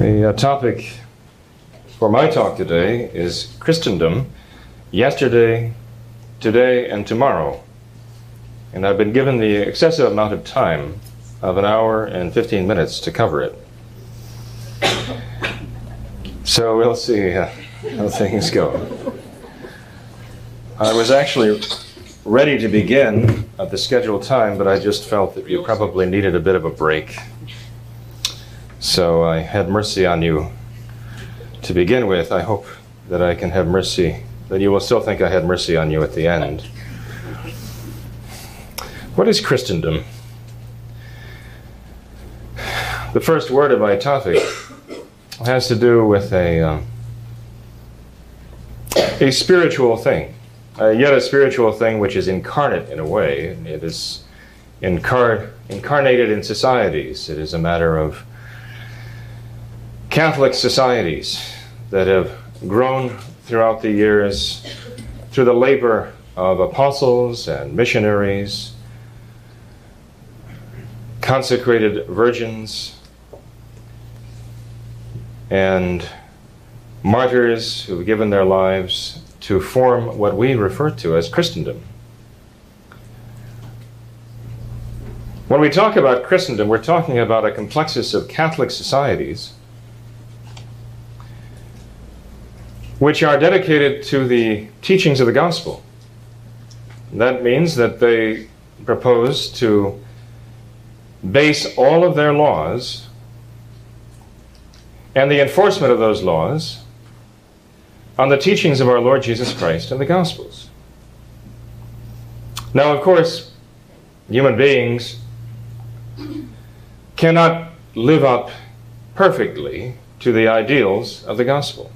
The topic for my talk today is Christendom, yesterday, today, and tomorrow. And I've been given the excessive amount of time of an hour and 15 minutes to cover it. So we'll see how things go. I was actually ready to begin at the scheduled time, but I just felt that you probably needed a bit of a break. So I had mercy on you to begin with. I hope that I can have mercy, that you will still think I had mercy on you at the end. What is Christendom? The first word of my topic has to do with a spiritual thing, yet a spiritual thing which is incarnate in a way. It is incarnated in societies. It is a matter of Catholic societies that have grown throughout the years through the labor of apostles and missionaries, consecrated virgins, and martyrs who have given their lives to form what we refer to as Christendom. When we talk about Christendom, we're talking about a complexus of Catholic societies which are dedicated to the teachings of the gospel. That means that they propose to base all of their laws and the enforcement of those laws on the teachings of our Lord Jesus Christ and the Gospels. Now, of course, human beings cannot live up perfectly to the ideals of the Gospel.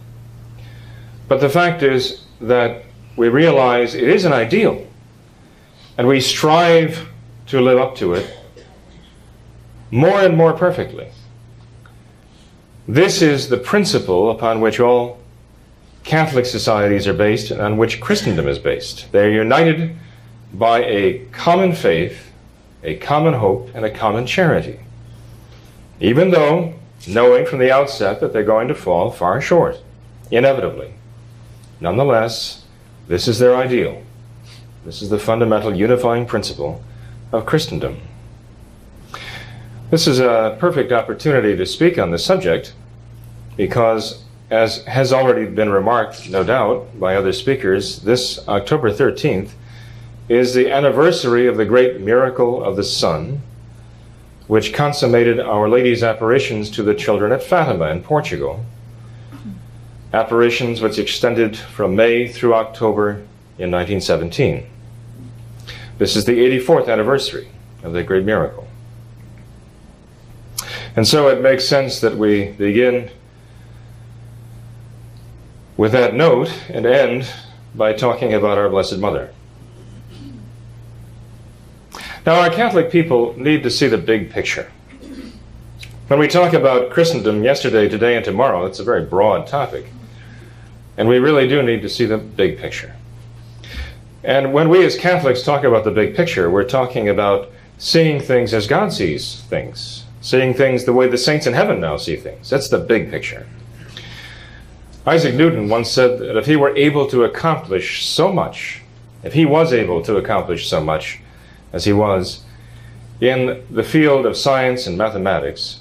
But the fact is that we realize it is an ideal, and we strive to live up to it more and more perfectly. This is the principle upon which all Catholic societies are based and on which Christendom is based. They are united by a common faith, a common hope, and a common charity, even though knowing from the outset that they're going to fall far short, inevitably. Nonetheless, this is their ideal. This is the fundamental unifying principle of Christendom. This is a perfect opportunity to speak on this subject because, as has already been remarked, no doubt, by other speakers, this October 13th is the anniversary of the great miracle of the sun, which consummated Our Lady's apparitions to the children at Fatima in Portugal. Apparitions which extended from May through October in 1917. This is the 84th anniversary of the great miracle. And so it makes sense that we begin with that note and end by talking about our Blessed Mother. Now, our Catholic people need to see the big picture. When we talk about Christendom yesterday, today, and tomorrow, it's a very broad topic. And we really do need to see the big picture. And when we as Catholics talk about the big picture, we're talking about seeing things as God sees things, seeing things the way the saints in heaven now see things. That's the big picture. Isaac Newton once said that if he were able to accomplish so much, if he was able to accomplish so much as he was in the field of science and mathematics,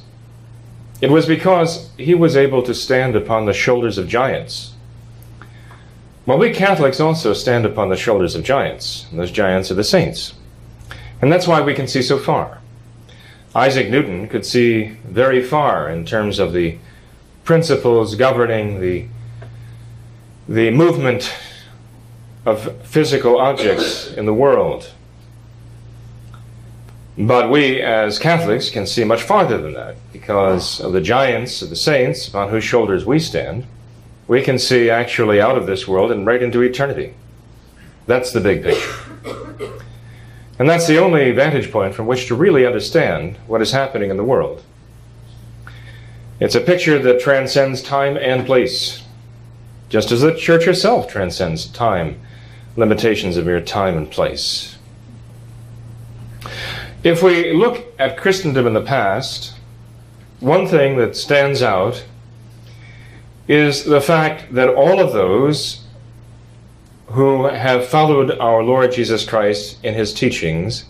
it was because he was able to stand upon the shoulders of giants. Well, we Catholics also stand upon the shoulders of giants, and those giants are the saints. And that's why we can see so far. Isaac Newton could see very far in terms of the principles governing the movement of physical objects in the world. But we, as Catholics, can see much farther than that because of the giants, of the saints, upon whose shoulders we stand. We can see actually out of this world and right into eternity. That's the big picture. And that's the only vantage point from which to really understand what is happening in the world. It's a picture that transcends time and place, just as the Church herself transcends time, limitations of mere time and place. If we look at Christendom in the past, one thing that stands out is the fact that all of those who have followed our Lord Jesus Christ in his teachings,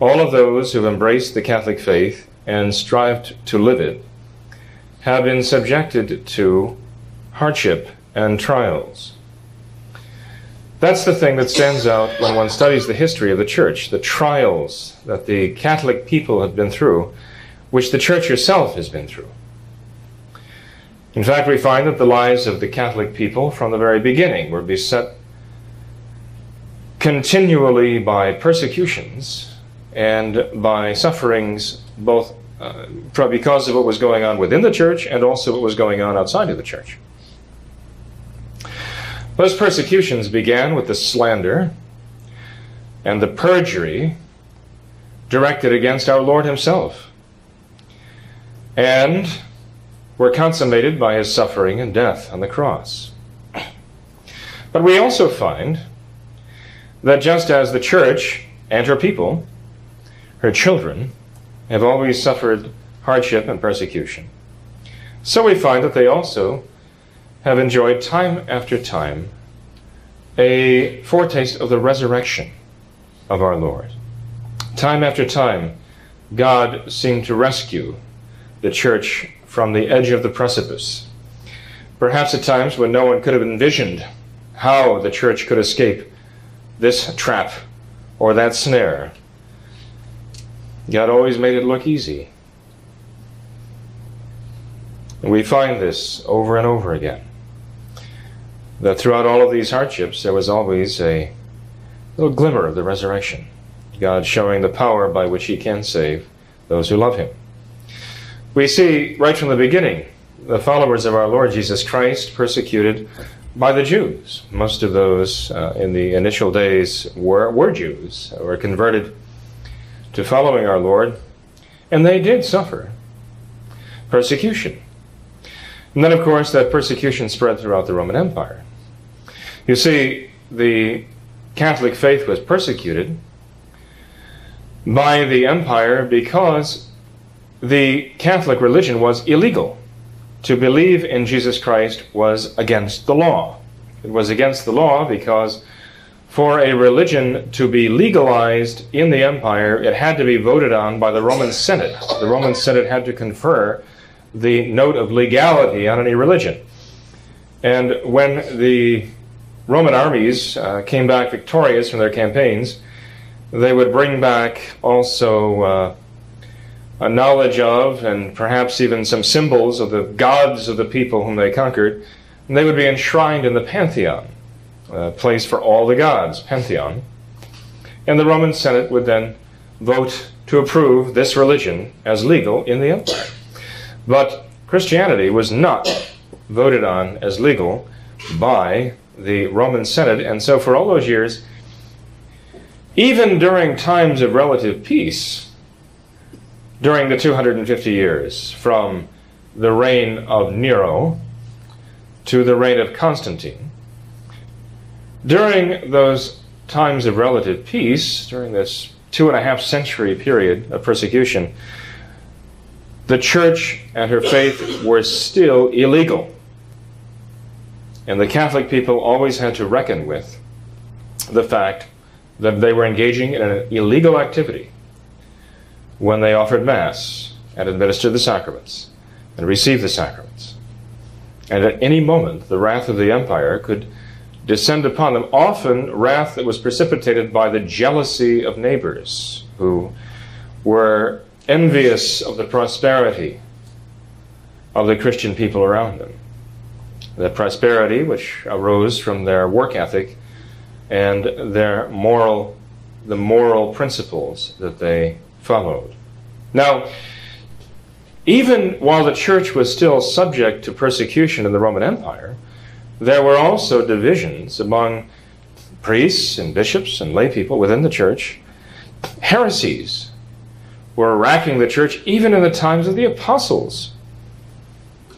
all of those who have embraced the Catholic faith and strived to live it, have been subjected to hardship and trials. That's the thing that stands out when one studies the history of the Church, the trials that the Catholic people have been through, which the Church herself has been through. In fact, we find that the lives of the Catholic people from the very beginning were beset continually by persecutions and by sufferings, both because of what was going on within the Church and also what was going on outside of the Church. Those persecutions began with the slander and the perjury directed against our Lord himself, and were consummated by his suffering and death on the cross. But we also find that just as the Church and her people, her children, have always suffered hardship and persecution, so we find that they also have enjoyed time after time a foretaste of the resurrection of our Lord. Time after time, God seemed to rescue the Church from the edge of the precipice, perhaps at times when no one could have envisioned how the Church could escape this trap or that snare. God always made it look easy. And we find this over and over again, that throughout all of these hardships there was always a little glimmer of the resurrection, God showing the power by which he can save those who love him. We see right from the beginning the followers of our Lord Jesus Christ persecuted by the Jews. Most of those in the initial days were Jews, were converted to following our Lord, and they did suffer persecution. And then, of course, that persecution spread throughout the Roman Empire. You see, the Catholic faith was persecuted by the empire because the Catholic religion was illegal. To believe in Jesus Christ was against the law. It was against the law because for a religion to be legalized in the empire, it had to be voted on by the Roman Senate. The Roman Senate had to confer the note of legality on any religion. And when the Roman armies came back victorious from their campaigns, they would bring back also a knowledge of, and perhaps even some symbols of, the gods of the people whom they conquered, and they would be enshrined in the Pantheon, a place for all the gods, Pantheon. And the Roman Senate would then vote to approve this religion as legal in the empire. But Christianity was not voted on as legal by the Roman Senate, and so for all those years, even during times of relative peace, during the 250 years from the reign of Nero to the reign of Constantine, during those times of relative peace, during this 2.5-century period of persecution, the Church and her faith were still illegal. And the Catholic people always had to reckon with the fact that they were engaging in an illegal activity when they offered Mass and administered the sacraments and received the sacraments. And at any moment, the wrath of the empire could descend upon them, often wrath that was precipitated by the jealousy of neighbors who were envious of the prosperity of the Christian people around them, the prosperity which arose from their work ethic and their moral principles that they followed. Now, even while the Church was still subject to persecution in the Roman Empire, there were also divisions among priests and bishops and lay people within the Church. Heresies were racking the Church even in the times of the apostles.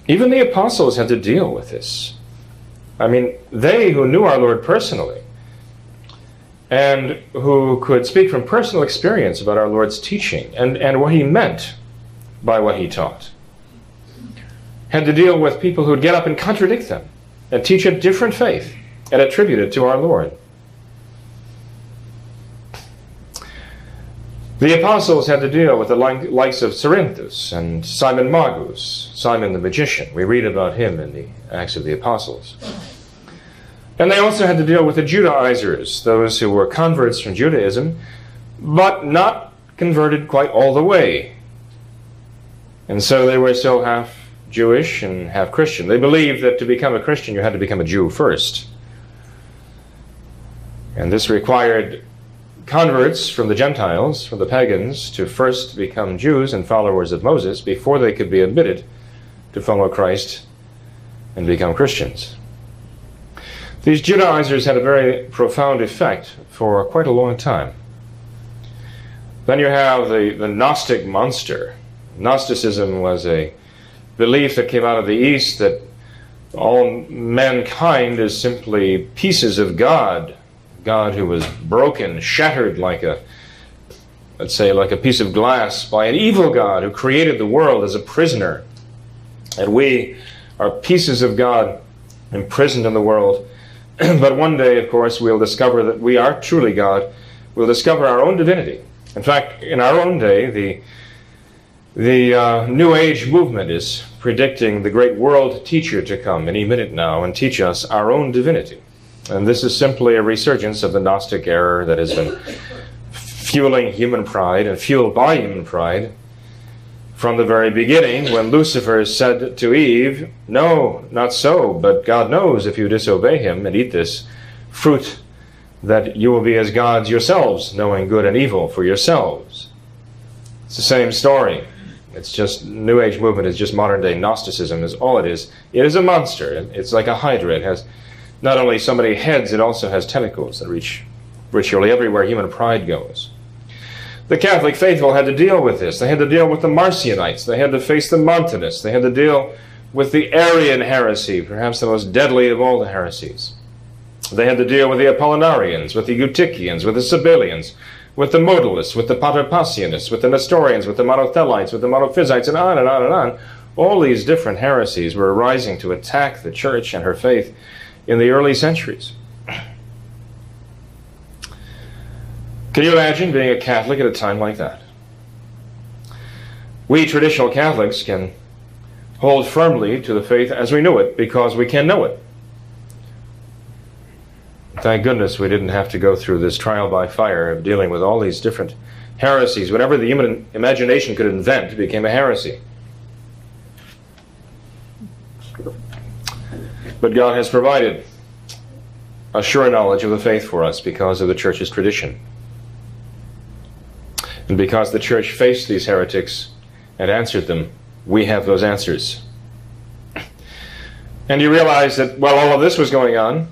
Even the apostles had to deal with this. I mean, they who knew our Lord personally and who could speak from personal experience about our Lord's teaching and what he meant by what he taught had to deal with people who would get up and contradict them and teach a different faith and attribute it to our Lord. The apostles had to deal with the likes of Cerinthus and Simon Magus, Simon the magician. We read about him in the Acts of the Apostles. And they also had to deal with the Judaizers, those who were converts from Judaism, but not converted quite all the way. And so they were so half Jewish and half Christian. They believed that to become a Christian, you had to become a Jew first. And this required converts from the Gentiles, from the pagans, to first become Jews and followers of Moses before they could be admitted to follow Christ and become Christians. These Judaizers had a very profound effect for quite a long time. Then you have the Gnostic monster. Gnosticism was a belief that came out of the East that all mankind is simply pieces of God. God who was broken, shattered like a, let's say, like a piece of glass by an evil God who created the world as a prisoner. And we are pieces of God imprisoned in the world. But one day, of course, we'll discover that we are truly God. We'll discover our own divinity. In fact, in our own day, the New Age movement is predicting the great world teacher to come any minute now and teach us our own divinity. And this is simply a resurgence of the Gnostic error that has been fueling human pride and fueled by human pride from the very beginning when Lucifer said to Eve, "No, not so, but God knows if you disobey him and eat this fruit that you will be as gods yourselves, knowing good and evil for yourselves." It's the same story. It's just New Age movement is just modern day Gnosticism is all it is. It is a monster. It's like a hydra. It has not only so many heads, it also has tentacles that reach virtually everywhere human pride goes. The Catholic faithful had to deal with this. They had to deal with the Marcionites. They had to face the Montanists. They had to deal with the Arian heresy, perhaps the most deadly of all the heresies. They had to deal with the Apollinarians, with the Eutychians, with the Sabellians, with the Modalists, with the Patripassianists, with the Nestorians, with the Monothelites, with the Monophysites, and on and on and on. All these different heresies were arising to attack the Church and her faith in the early centuries. Can you imagine being a Catholic at a time like that? We traditional Catholics can hold firmly to the faith as we knew it because we can know it. Thank goodness we didn't have to go through this trial by fire of dealing with all these different heresies. Whatever the human imagination could invent became a heresy. But God has provided a sure knowledge of the faith for us because of the Church's tradition. And because the Church faced these heretics and answered them, we have those answers. And you realize that while all of this was going on,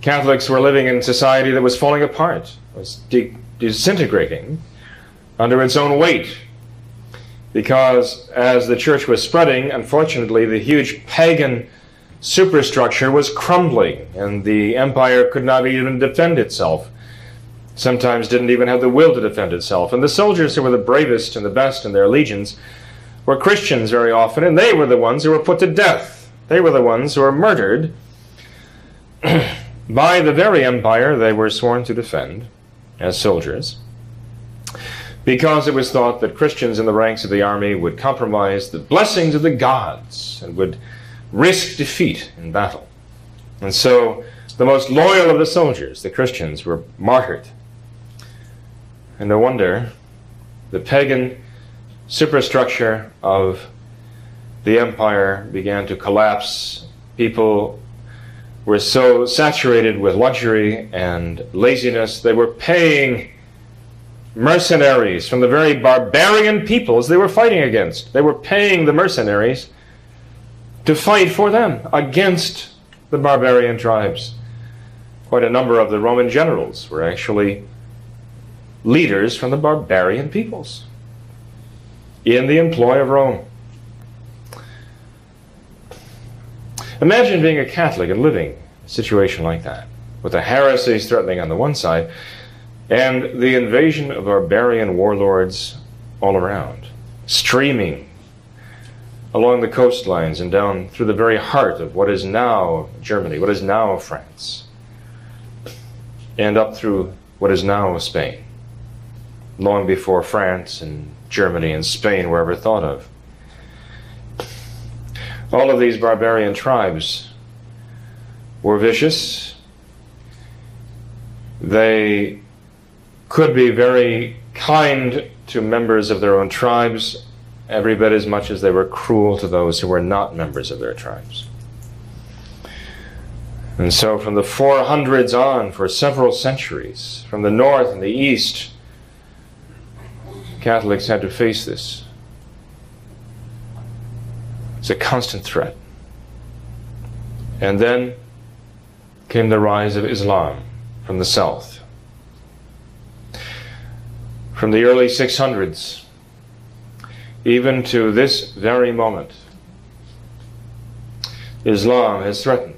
Catholics were living in a society that was falling apart, was disintegrating under its own weight. Because as the Church was spreading, unfortunately, the huge pagan superstructure was crumbling, and the empire could not even defend itself. Sometimes didn't even have the will to defend itself. And the soldiers who were the bravest and the best in their legions were Christians very often, and they were the ones who were put to death. They were the ones who were murdered by the very empire they were sworn to defend as soldiers, because it was thought that Christians in the ranks of the army would compromise the blessings of the gods and would risk defeat in battle. And so the most loyal of the soldiers, the Christians, were martyred. And no wonder the pagan superstructure of the empire began to collapse. People were so saturated with luxury and laziness, they were paying mercenaries from the very barbarian peoples they were fighting against. They were paying the mercenaries to fight for them against the barbarian tribes. Quite a number of the Roman generals were actually leaders from the barbarian peoples in the employ of Rome. Imagine being a Catholic and living in a situation like that, with the heresies threatening on the one side, and the invasion of barbarian warlords all around, streaming along the coastlines and down through the very heart of what is now Germany, what is now France, and up through what is now Spain, long before France and Germany and Spain were ever thought of. All of these barbarian tribes were vicious. They could be very kind to members of their own tribes, every bit as much as they were cruel to those who were not members of their tribes. And so from the 400s on, for several centuries, from the north and the east, Catholics had to face this. It's a constant threat. And then came the rise of Islam from the south. From the early 600s, even to this very moment, Islam has threatened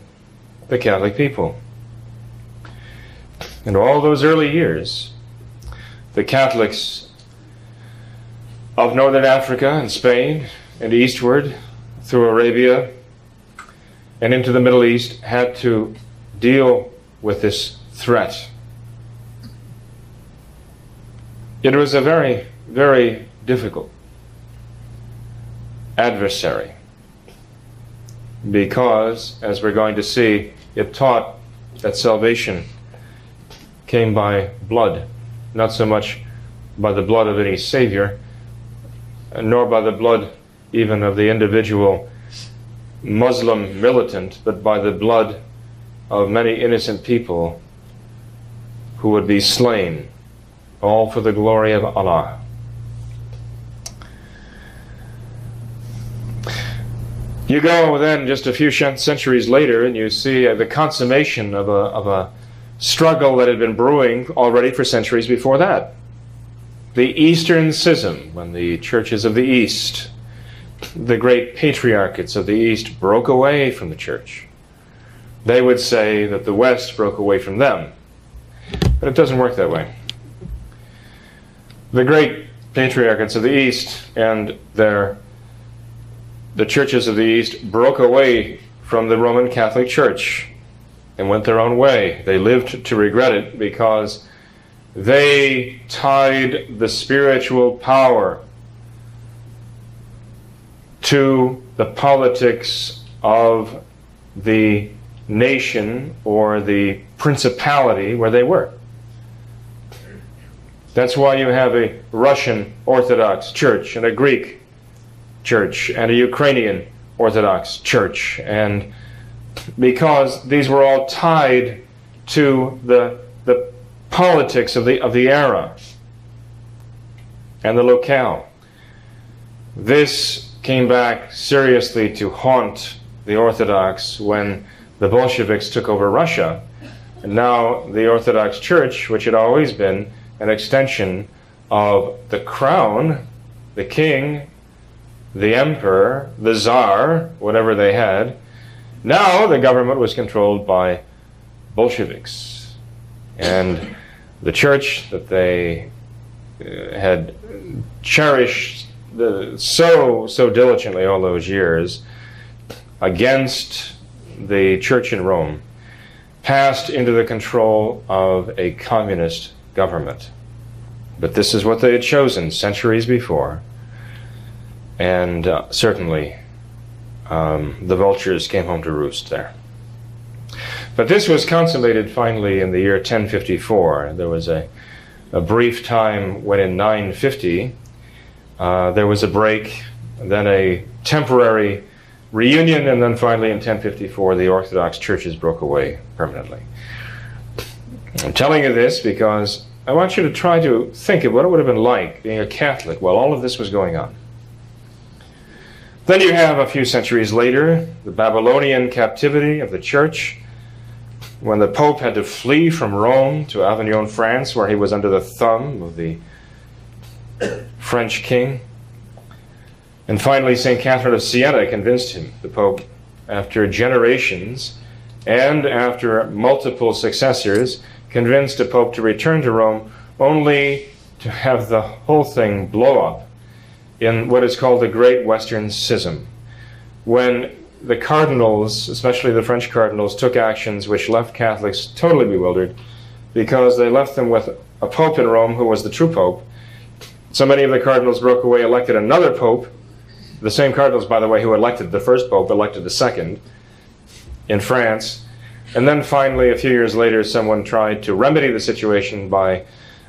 the Catholic people. In all those early years, the Catholics of northern Africa and Spain and eastward through Arabia and into the Middle East had to deal with this threat. It was a very, very difficult adversary because, as we're going to see, it taught that salvation came by blood, not so much by the blood of any savior, nor by the blood even of the individual Muslim militant, but by the blood of many innocent people who would be slain, all for the glory of Allah. You go then just a few centuries later and you see the consummation of a struggle that had been brewing already for centuries before that. The Eastern Schism, when the churches of the East, the great patriarchates of the East, broke away from the church. They would say that the West broke away from them, but it doesn't work that way. The great patriarchates of the East and the churches of the East broke away from the Roman Catholic Church and went their own way. They lived to regret it because they tied the spiritual power to the politics of the nation or the principality where they were. That's why you have a Russian Orthodox Church and a Greek Church and a Ukrainian Orthodox Church, and because these were all tied to the politics of the era and the locale. This came back seriously to haunt the Orthodox when the Bolsheviks took over Russia, and now the Orthodox Church, which had always been an extension of the crown, the king, the emperor, the czar, whatever they had. Now the government was controlled by Bolsheviks, and the church that they had cherished so diligently all those years against the church in Rome passed into the control of a communist government. But this is what they had chosen centuries before, and certainly the vultures came home to roost there. But this was consummated finally in the year 1054. There was a brief time when in 950 there was a break, then a temporary reunion, and then finally in 1054 the Orthodox churches broke away permanently. I'm telling you this because I want you to try to think of what it would have been like being a Catholic while all of this was going on. Then you have a few centuries later the Babylonian captivity of the church, when the Pope had to flee from Rome to Avignon, France, where he was under the thumb of the French king. And finally St. Catherine of Siena convinced him, the Pope, after generations and after multiple successors, convinced a pope to return to Rome, only to have the whole thing blow up in what is called the Great Western Schism, when the cardinals, especially the French cardinals, took actions which left Catholics totally bewildered, because they left them with a pope in Rome who was the true pope. So many of the cardinals broke away, elected another pope. The same cardinals, by the way, who elected the first pope, elected the second in France. And then finally, a few years later, someone tried to remedy the situation by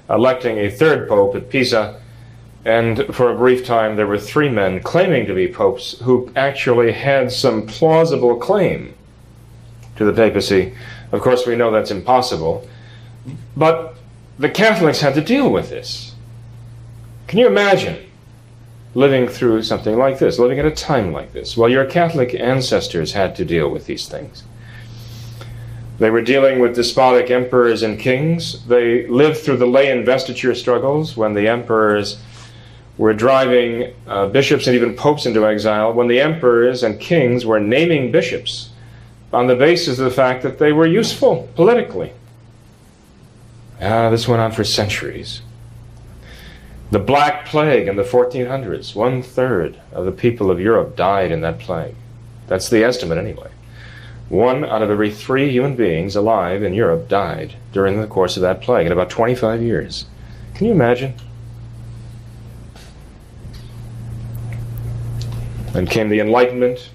electing a third pope at Pisa. And for a brief time, there were three men claiming to be popes who actually had some plausible claim to the papacy. Of course, we know that's impossible. But the Catholics had to deal with this. Can you imagine living through something like this, living at a time like this? Well, your Catholic ancestors had to deal with these things. They were dealing with despotic emperors and kings. They lived through the lay investiture struggles when the emperors were driving bishops and even popes into exile, when the emperors and kings were naming bishops on the basis of the fact that they were useful politically. This went on for centuries. The Black Plague in the 1400s, 1/3 of the people of Europe died in that plague. That's the estimate anyway. 1 out of every 3 human beings alive in Europe died during the course of that plague in about 25 years. Can you imagine? Then came the Enlightenment,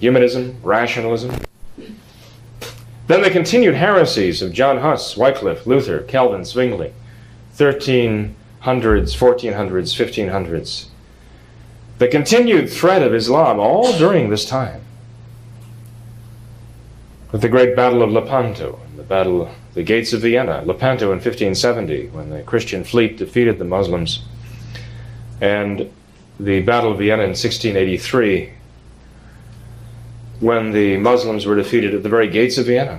humanism, rationalism. Then the continued heresies of John Huss, Wycliffe, Luther, Calvin, Zwingli, 1300s, 1400s, 1500s. The continued threat of Islam all during this time. With the great Battle of Lepanto, the gates of Vienna, Lepanto in 1570, when the Christian fleet defeated the Muslims, and the Battle of Vienna in 1683, when the Muslims were defeated at the very gates of Vienna.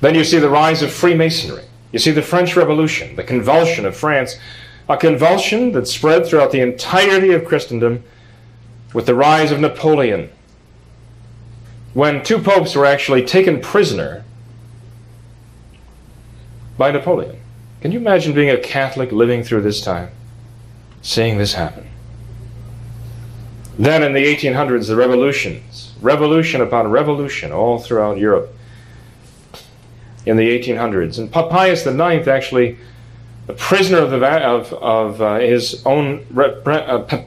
Then you see the rise of Freemasonry. You see the French Revolution, the convulsion of France, a convulsion that spread throughout the entirety of Christendom with the rise of Napoleon, when 2 popes were actually taken prisoner by Napoleon. Can you imagine being a Catholic living through this time, seeing this happen? Then in the 1800s, the revolutions, revolution upon revolution all throughout Europe in the 1800s. And Pius IX, actually a prisoner of his own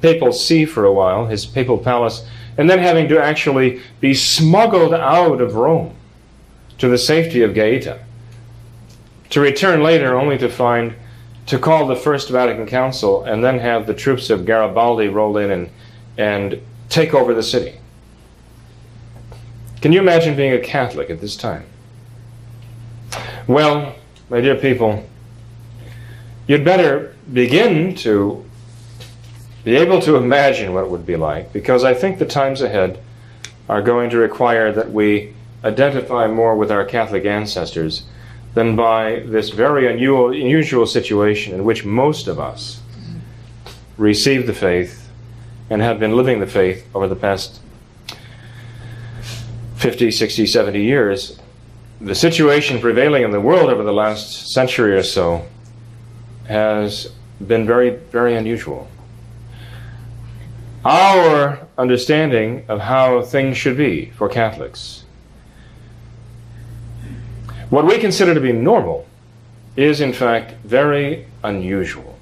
papal see for a while, his papal palace, and then having to actually be smuggled out of Rome to the safety of Gaeta, to return later only to call the First Vatican Council and then have the troops of Garibaldi roll in and take over the city. Can you imagine being a Catholic at this time? Well, my dear people, you'd better begin to be able to imagine what it would be like, because I think the times ahead are going to require that we identify more with our Catholic ancestors than by this very unusual situation in which most of us received the faith and have been living the faith over the past 50, 60, 70 years. The situation prevailing in the world over the last century or so has been very, very unusual. Our understanding of how things should be for Catholics, what we consider to be normal, is in fact very unusual.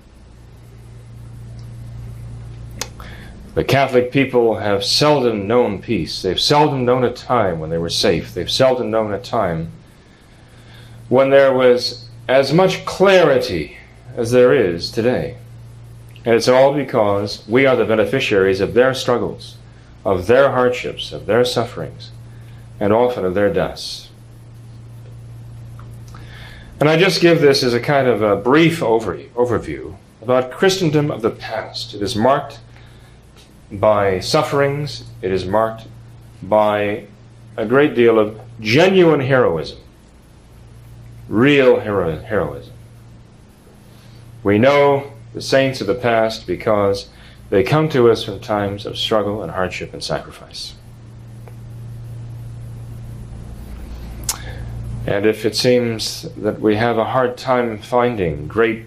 The Catholic people have seldom known peace. They've seldom known a time when they were safe. They've seldom known a time when there was as much clarity as there is today. And it's all because we are the beneficiaries of their struggles, of their hardships, of their sufferings, and often of their deaths. And I just give this as a kind of a brief overview about Christendom of the past. It is marked by sufferings. It is marked by a great deal of genuine heroism, real heroism. We know the saints of the past because they come to us from times of struggle and hardship and sacrifice. And if it seems that we have a hard time finding great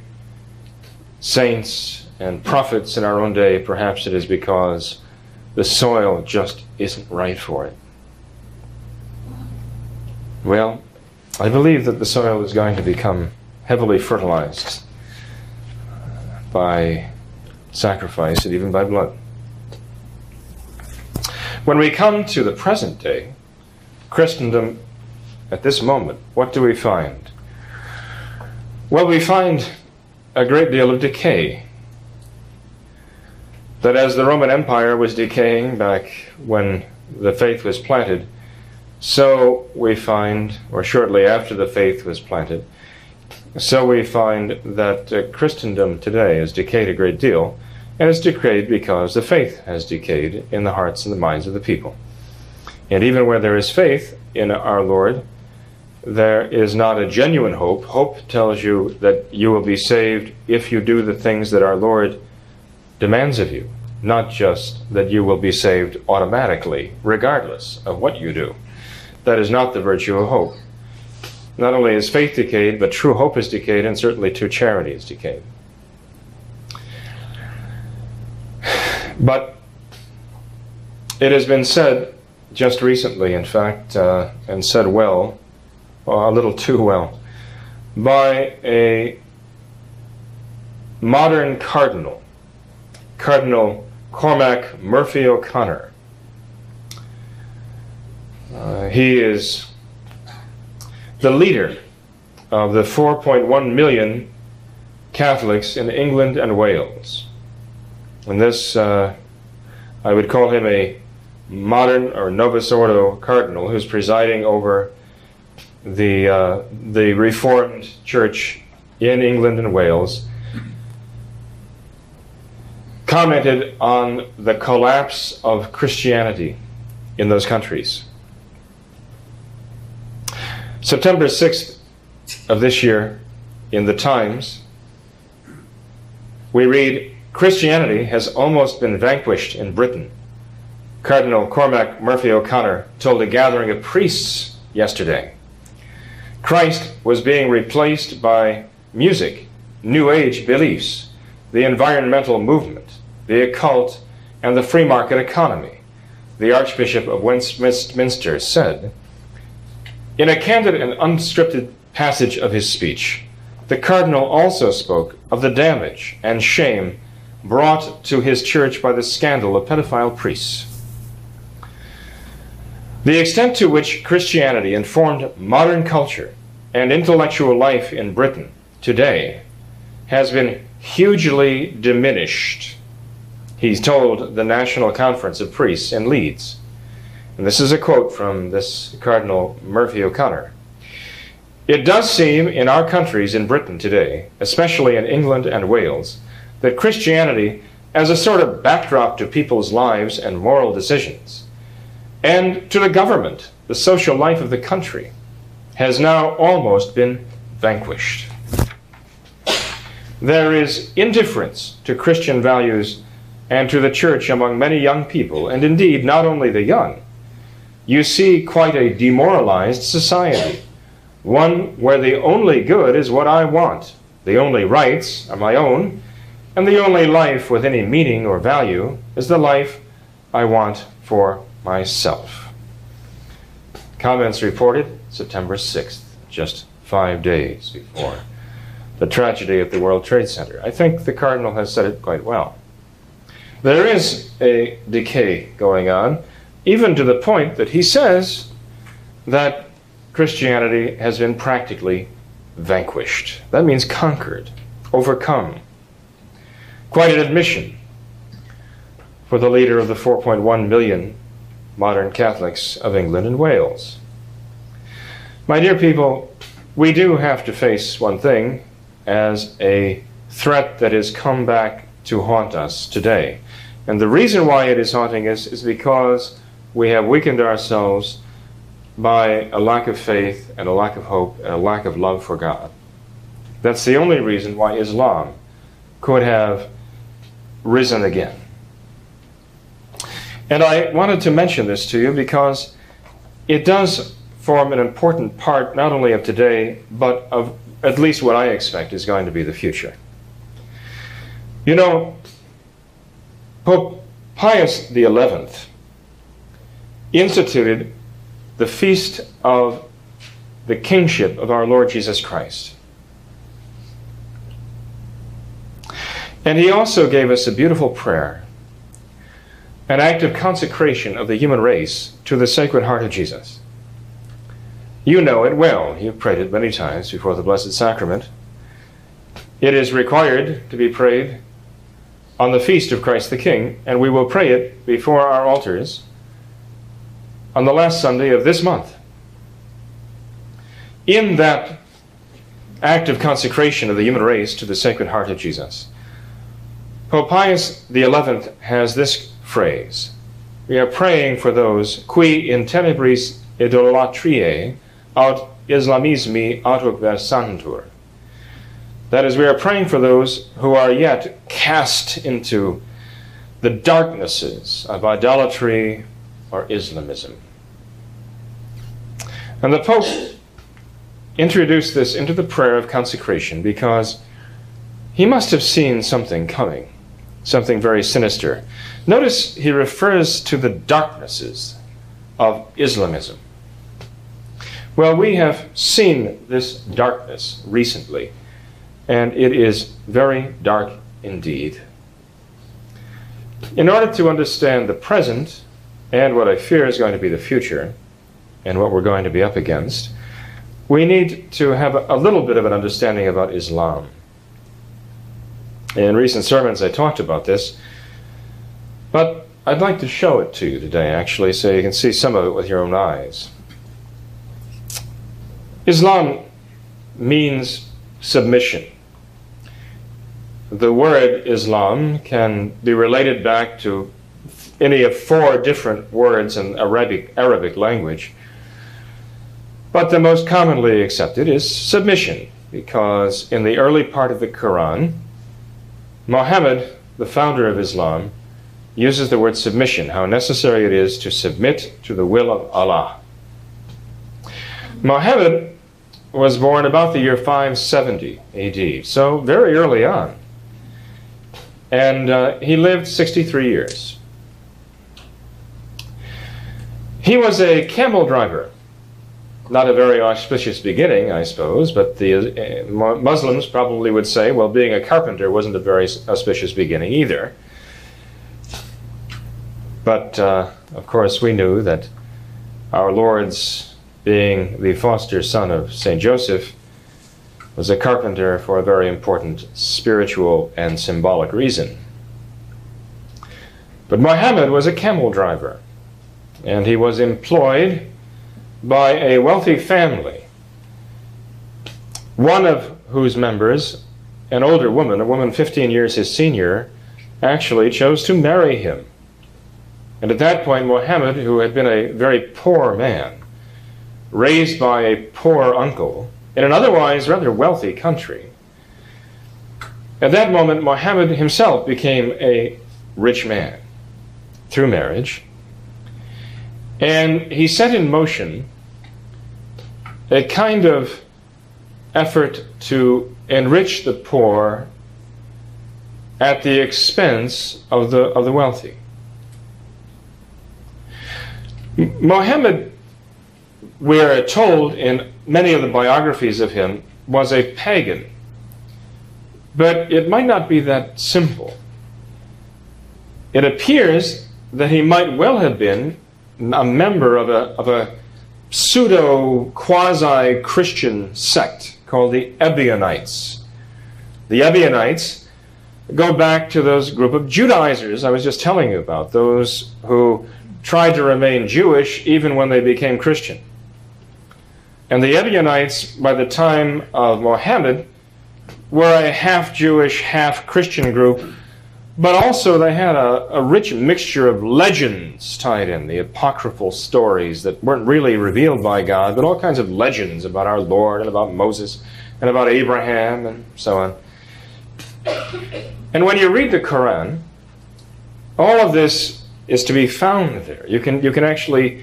saints and prophets in our own day, perhaps it is because The soil just isn't right for it. Well, I believe that the soil is going to become heavily fertilized by sacrifice and even by blood. When we come to the present day, Christendom at this moment, what do we find? Well, we find a great deal of decay. That as the Roman Empire was decaying back when the faith was planted, so we find, or shortly after the faith was planted, so we find that Christendom today has decayed a great deal, and it's decayed because the faith has decayed in the hearts and the minds of the people. And even where there is faith in our Lord, there is not a genuine hope. Hope tells you that you will be saved if you do the things that our Lord demands of you, not just that you will be saved automatically, regardless of what you do. That is not the virtue of hope. Not only is faith decayed, but true hope is decayed, and certainly true charity is decayed. But it has been said just recently, in fact, and said well, or a little too well, by a modern cardinal, Cardinal Cormac Murphy O'Connor. He is the leader of the 4.1 million Catholics in England and Wales. And this, I would call him a modern or Novus Ordo cardinal who's presiding over the Reformed Church in England and Wales, commented on the collapse of Christianity in those countries. September 6th of this year, in the Times, we read, "Christianity has almost been vanquished in Britain," Cardinal Cormac Murphy O'Connor told a gathering of priests yesterday. "Christ was being replaced by music, New Age beliefs, the environmental movement, the occult, and the free market economy," the Archbishop of Westminster said. In a candid and unscripted passage of his speech, the cardinal also spoke of the damage and shame brought to his church by the scandal of pedophile priests. The extent to which Christianity informed modern culture and intellectual life in Britain today has been hugely diminished, he's told the National Conference of Priests in Leeds. And this is a quote from this Cardinal Murphy O'Connor. "It does seem in our countries in Britain today, especially in England and Wales, that Christianity, as a sort of backdrop to people's lives and moral decisions, and to the government, the social life of the country, has now almost been vanquished. There is indifference to Christian values and to the church among many young people, and indeed not only the young. You see quite a demoralized society, one where the only good is what I want, the only rights are my own, and the only life with any meaning or value is the life I want for myself." Comments reported September 6th, just 5 days before the tragedy at the World Trade Center. I think the Cardinal has said it quite well. There is a decay going on, even to the point that he says that Christianity has been practically vanquished. That means conquered, overcome. Quite an admission for the leader of the 4.1 million modern Catholics of England and Wales. My dear people, we do have to face one thing as a threat that has come back to haunt us today. And the reason why it is haunting us is because we have weakened ourselves by a lack of faith and a lack of hope and a lack of love for God. That's the only reason why Islam could have risen again. And I wanted to mention this to you because it does form an important part not only of today, but of at least what I expect is going to be the future. You know, Pope Pius XI instituted the feast of the kingship of our Lord Jesus Christ. And he also gave us a beautiful prayer, an act of consecration of the human race to the Sacred Heart of Jesus. You know it well. You've prayed it many times before the Blessed Sacrament. It is required to be prayed on the feast of Christ the King, and we will pray it before our altars on the last Sunday of this month. In that act of consecration of the human race to the Sacred Heart of Jesus, Pope Pius XI has this phrase: we are praying for those qui in tenebris idolatriae aut islamismi autoversantur. That is, we are praying for those who are yet cast into the darknesses of idolatry or Islamism. And the Pope introduced this into the prayer of consecration because he must have seen something coming, something very sinister. Notice he refers to the darknesses of Islamism. Well, we have seen this darkness recently, and it is very dark indeed. In order to understand the present and what I fear is going to be the future and what we're going to be up against, we need to have a little bit of an understanding about Islam. In recent sermons I talked about this, but I'd like to show it to you today, actually, so you can see some of it with your own eyes. Islam means submission. The word Islam can be related back to any of four different words in Arabic language, but the most commonly accepted is submission, because in the early part of the Quran, Muhammad, the founder of Islam, uses the word submission, how necessary it is to submit to the will of Allah. Muhammad was born about the year 570 AD, so very early on, and he lived 63 years. He was a camel driver. Not a very auspicious beginning, I suppose, but the Muslims probably would say, well, being a carpenter wasn't a very auspicious beginning either. But, of course, we knew that our Lord's being the foster son of St. Joseph was a carpenter for a very important spiritual and symbolic reason. But Muhammad was a camel driver, and he was employed by a wealthy family, one of whose members, an older woman, a woman 15 years his senior, actually chose to marry him. And at that point, Muhammad, who had been a very poor man, raised by a poor uncle in an otherwise rather wealthy country, at that moment, Muhammad himself became a rich man through marriage. And he set in motion a kind of effort to enrich the poor at the expense of the wealthy. Muhammad, we are told in many of the biographies of him, was a pagan. But it might not be that simple. It appears that he might well have been a member of a pseudo-quasi-Christian sect called the Ebionites. The Ebionites go back to those group of Judaizers I was just telling you about, those who tried to remain Jewish even when they became Christian. And the Ebionites, by the time of Muhammad, were a half-Jewish, half-Christian group. But also they had a rich mixture of legends tied in, the apocryphal stories that weren't really revealed by God, but all kinds of legends about our Lord and about Moses and about Abraham and so on. And when you read the Quran, all of this is to be found there. You can actually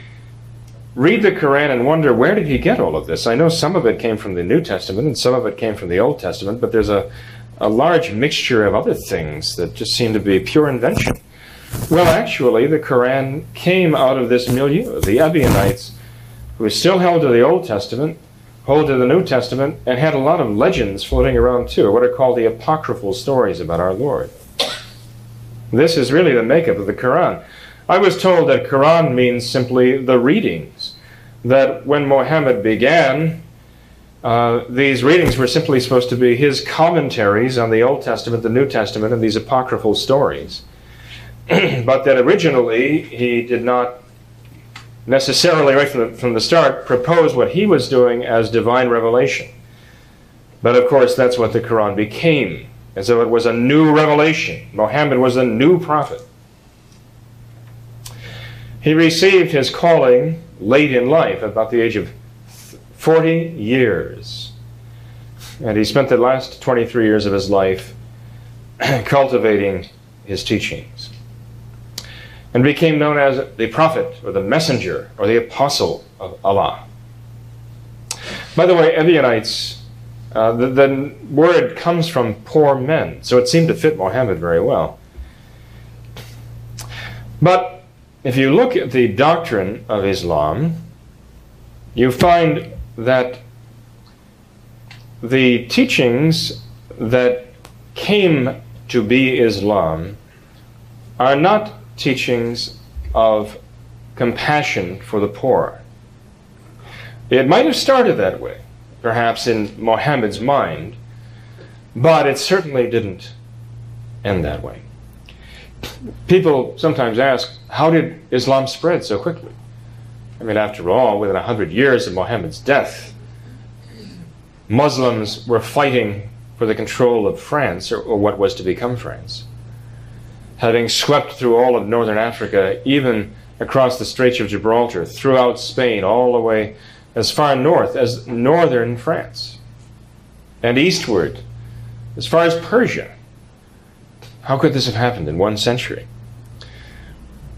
read the Quran and wonder, where did he get all of this? I know some of it came from the New Testament and some of it came from the Old Testament, but there's a large mixture of other things that just seem to be pure invention. Well, actually, the Quran came out of this milieu, the Ebionites, who still held to the Old Testament, hold to the New Testament, and had a lot of legends floating around too, what are called the apocryphal stories about our Lord. This is really the makeup of the Quran. I was told that Quran means simply the readings, that when Muhammad began, these readings were simply supposed to be his commentaries on the Old Testament, the New Testament, and these apocryphal stories. But that originally he did not necessarily, right from the start, propose what he was doing as divine revelation. But of course, that's what the Quran became. And so it was a new revelation. Muhammad was a new prophet. He received his calling late in life, about the age of 40 years. And he spent the last 23 years of his life cultivating his teachings, and became known as the prophet, or the messenger, or the apostle of Allah. By the way, Ebionites, the word comes from poor men, so it seemed to fit Muhammad very well. But if you look at the doctrine of Islam, you find that the teachings that came to be Islam are not teachings of compassion for the poor. It might have started that way, perhaps in Muhammad's mind, but it certainly didn't end that way. People sometimes ask, how did Islam spread so quickly? I mean, after all, within 100 years of Muhammad's death, Muslims were fighting for the control of France, or what was to become France, having swept through all of northern Africa, even across the Straits of Gibraltar, throughout Spain, all the way as far north as northern France, and eastward, as far as Persia. How could this have happened in 1 century?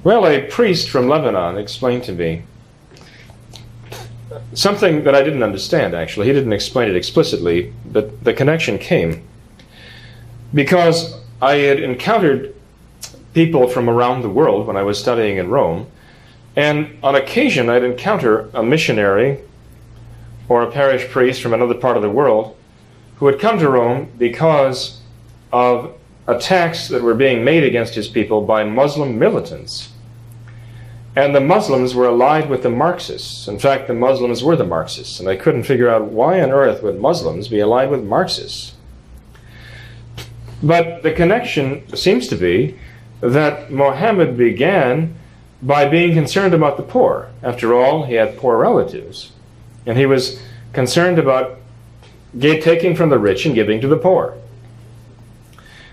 Well, a priest from Lebanon explained to me something that I didn't understand, actually. He didn't explain it explicitly, but the connection came, because I had encountered people from around the world when I was studying in Rome, and on occasion I'd encounter a missionary or a parish priest from another part of the world who had come to Rome because of attacks that were being made against his people by Muslim militants. And the Muslims were allied with the Marxists. In fact, the Muslims were the Marxists, and I couldn't figure out why on earth would Muslims be allied with Marxists. But the connection seems to be that Muhammad began by being concerned about the poor. After all, he had poor relatives, and he was concerned about taking from the rich and giving to the poor,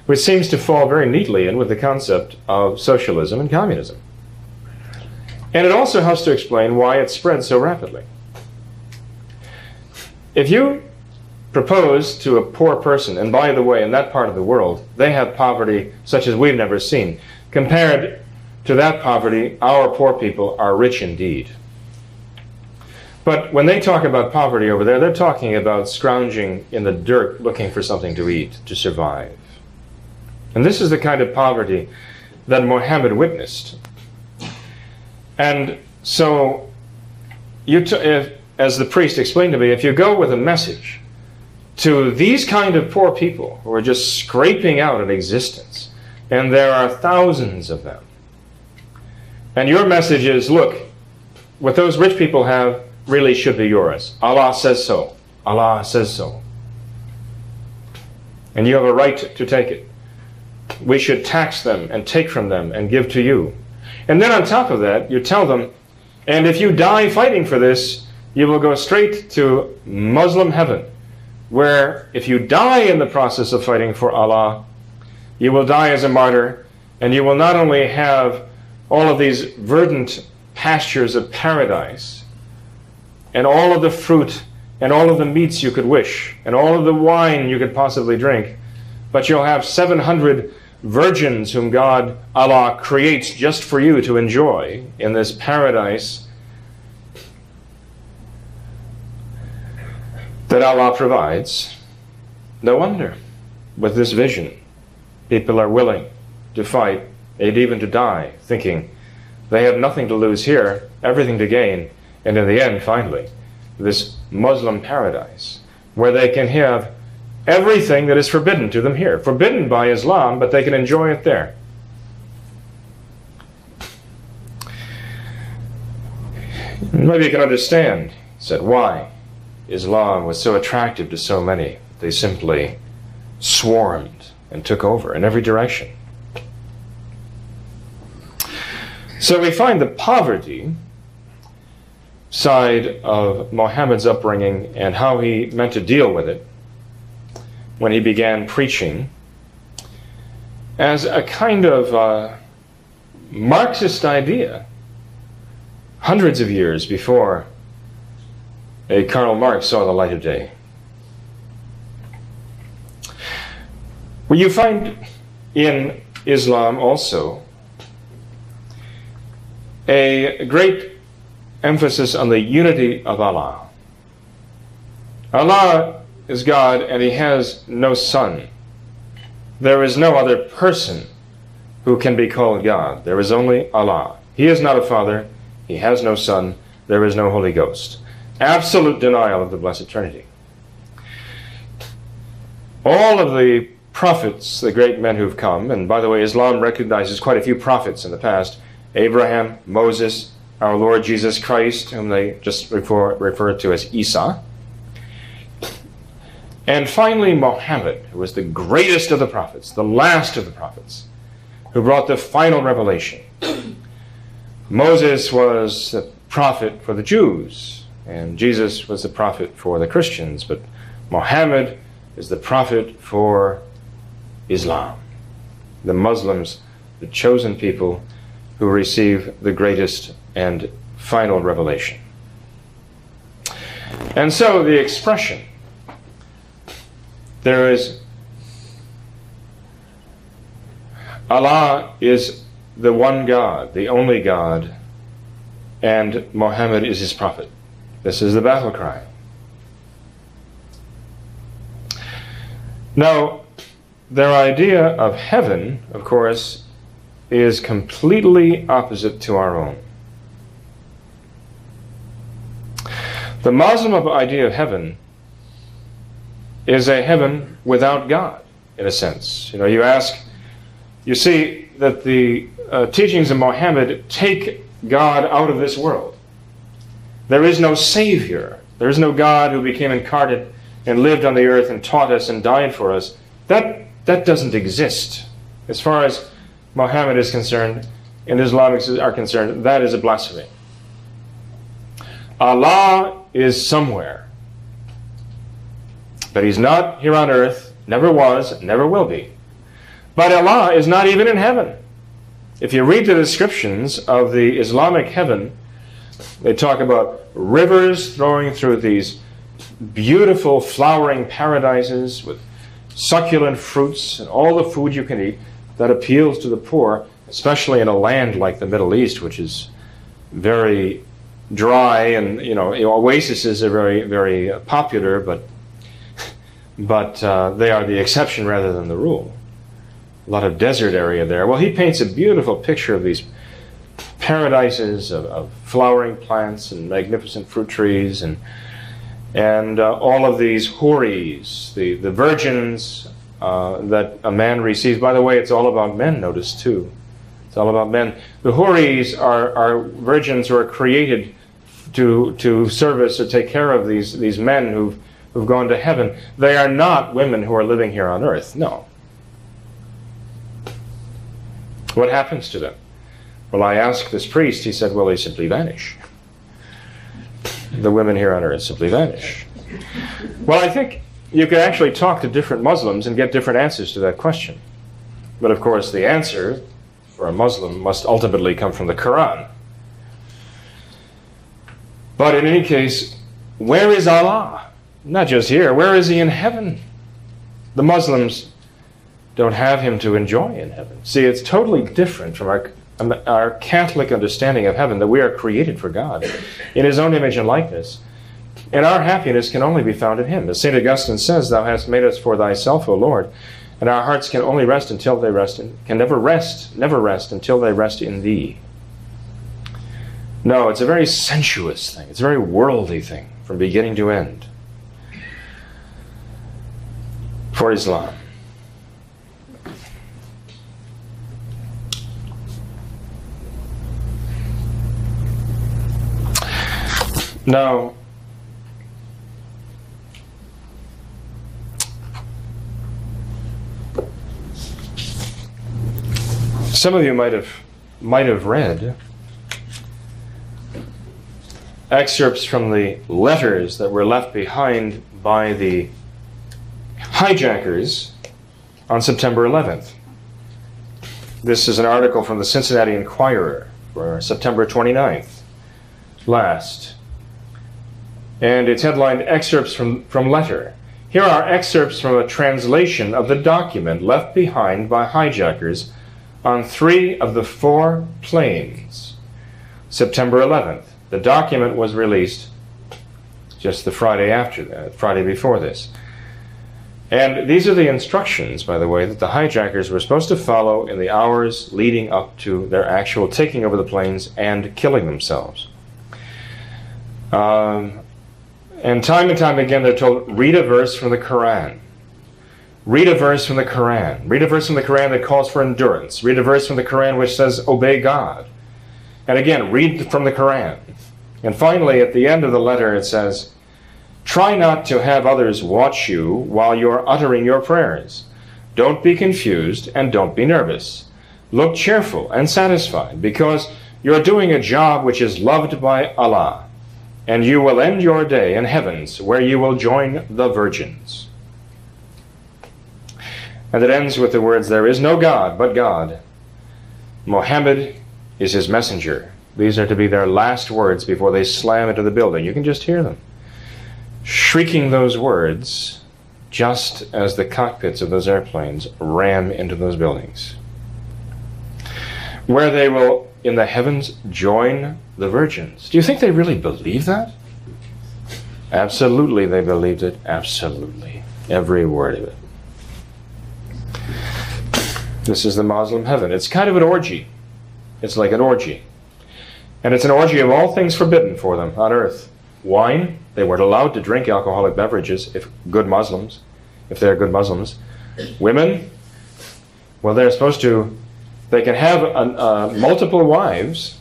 which seems to fall very neatly in with the concept of socialism and communism. And it also helps to explain why it spread so rapidly. If you propose to a poor person, and by the way, in that part of the world, they have poverty such as we've never seen. Compared to that poverty, our poor people are rich indeed. But when they talk about poverty over there, they're talking about scrounging in the dirt, looking for something to eat, to survive. And this is the kind of poverty that Muhammad witnessed. And so, as the priest explained to me, if you go with a message to these kind of poor people who are just scraping out an existence, and there are thousands of them, and your message is, look, what those rich people have really should be yours. Allah says so. Allah says so. And you have a right to take it. We should tax them and take from them and give to you. And then on top of that, you tell them, and if you die fighting for this, you will go straight to Muslim heaven, where if you die in the process of fighting for Allah, you will die as a martyr, and you will not only have all of these verdant pastures of paradise, and all of the fruit, and all of the meats you could wish, and all of the wine you could possibly drink, but you'll have 700 virgins whom God, Allah, creates just for you to enjoy in this paradise that Allah provides. No wonder, with this vision, people are willing to fight and even to die, thinking, they have nothing to lose here, everything to gain, and in the end, finally, this Muslim paradise, where they can have everything that is forbidden to them here, forbidden by Islam, but they can enjoy it there. Maybe you can understand, he said, why Islam was so attractive to so many. They simply swarmed and took over in every direction. So we find the poverty side of Muhammad's upbringing and how he meant to deal with it when he began preaching as a kind of Marxist idea hundreds of years before a Karl Marx saw the light of day. Well, you find in Islam also a great emphasis on the unity of Allah. Allah is God and He has no son. There is no other person who can be called God. There is only Allah. He is not a father. He has no son. There is no Holy Ghost. Absolute denial of the Blessed Trinity. All of the prophets, the great men who've come, and by the way, Islam recognizes quite a few prophets in the past, Abraham, Moses, our Lord Jesus Christ, whom they just referred to as Isa, and finally Muhammad, who was the greatest of the prophets, the last of the prophets, who brought the final revelation. Moses was the prophet for the Jews, and Jesus was the prophet for the Christians, but Muhammad is the prophet for Islam, the Muslims, the chosen people who receive the greatest and final revelation. And so the expression, there is, Allah is the one God, the only God, and Muhammad is his prophet. This is the battle cry. Now, their idea of heaven, of course, is completely opposite to our own. The Muslim idea of heaven is a heaven without God, in a sense. You know, you ask, you see that the teachings of Muhammad take God out of this world. There is no Savior. There is no God who became incarnate and lived on the earth and taught us and died for us. That doesn't exist. As far as Muhammad is concerned, and Islamics are concerned, that is a blasphemy. Allah is somewhere, but He's not here on earth, never was, never will be. But Allah is not even in heaven. If you read the descriptions of the Islamic heaven, they talk about rivers flowing through these beautiful flowering paradises with succulent fruits and all the food you can eat. That appeals to the poor, especially in a land like the Middle East, which is very dry, and you know, oases are very, very popular, but they are the exception rather than the rule. A lot of desert area there. Well, he paints a beautiful picture of these paradises of flowering plants and magnificent fruit trees, and all of these houris, the virgins. That a man receives. By the way, it's all about men, notice too. It's all about men. The houris are virgins who are created to service or take care of these men who've gone to heaven. They are not women who are living here on earth, no. What happens to them? Well, I asked this priest, he said, well, they simply vanish. The women here on earth simply vanish. Well, I think you can actually talk to different Muslims and get different answers to that question. But of course, the answer for a Muslim must ultimately come from the Quran. But in any case, where is Allah? Not just here, where is He in heaven? The Muslims don't have Him to enjoy in heaven. See, it's totally different from our Catholic understanding of heaven, that we are created for God in His own image and likeness. And our happiness can only be found in Him. As St. Augustine says, Thou hast made us for Thyself, O Lord, And our hearts can only rest until they rest, can never rest until they rest in Thee. No, it's a very sensuous thing. It's a very worldly thing from beginning to end for Islam. Now, some of you might have read excerpts from the letters that were left behind by the hijackers on September 11th. This is an article from the Cincinnati Inquirer for September 29th, last. And it's headlined, Excerpts from Letter. Here are excerpts from a translation of the document left behind by hijackers on 3 of the 4 planes. September 11th. The document was released just the Friday after that, Friday before this. And these are the instructions, by the way, that the hijackers were supposed to follow in the hours leading up to their actual taking over the planes and killing themselves. And time again they're told, read a verse from the Quran. Read a verse from the Quran. Read a verse from the Quran that calls for endurance. Read a verse from the Quran which says, obey God. And again, read from the Quran. And finally, at the end of the letter, it says, try not to have others watch you while you're uttering your prayers. Don't be confused and don't be nervous. Look cheerful and satisfied because you're doing a job which is loved by Allah. And you will end your day in heavens where you will join the virgins. And it ends with the words, there is no God but God. Muhammad is his messenger. These are to be their last words before they slam into the building. You can just hear them shrieking those words just as the cockpits of those airplanes ram into those buildings. Where they will, in the heavens, join the virgins. Do you think they really believe that? Absolutely they believed it. Absolutely. Every word of it. This is the Muslim heaven. It's kind of an orgy. It's like an orgy. And it's an orgy of all things forbidden for them on earth. Wine. They weren't allowed to drink alcoholic beverages if they're good Muslims. Women. Well, they're supposed to... They can have multiple wives,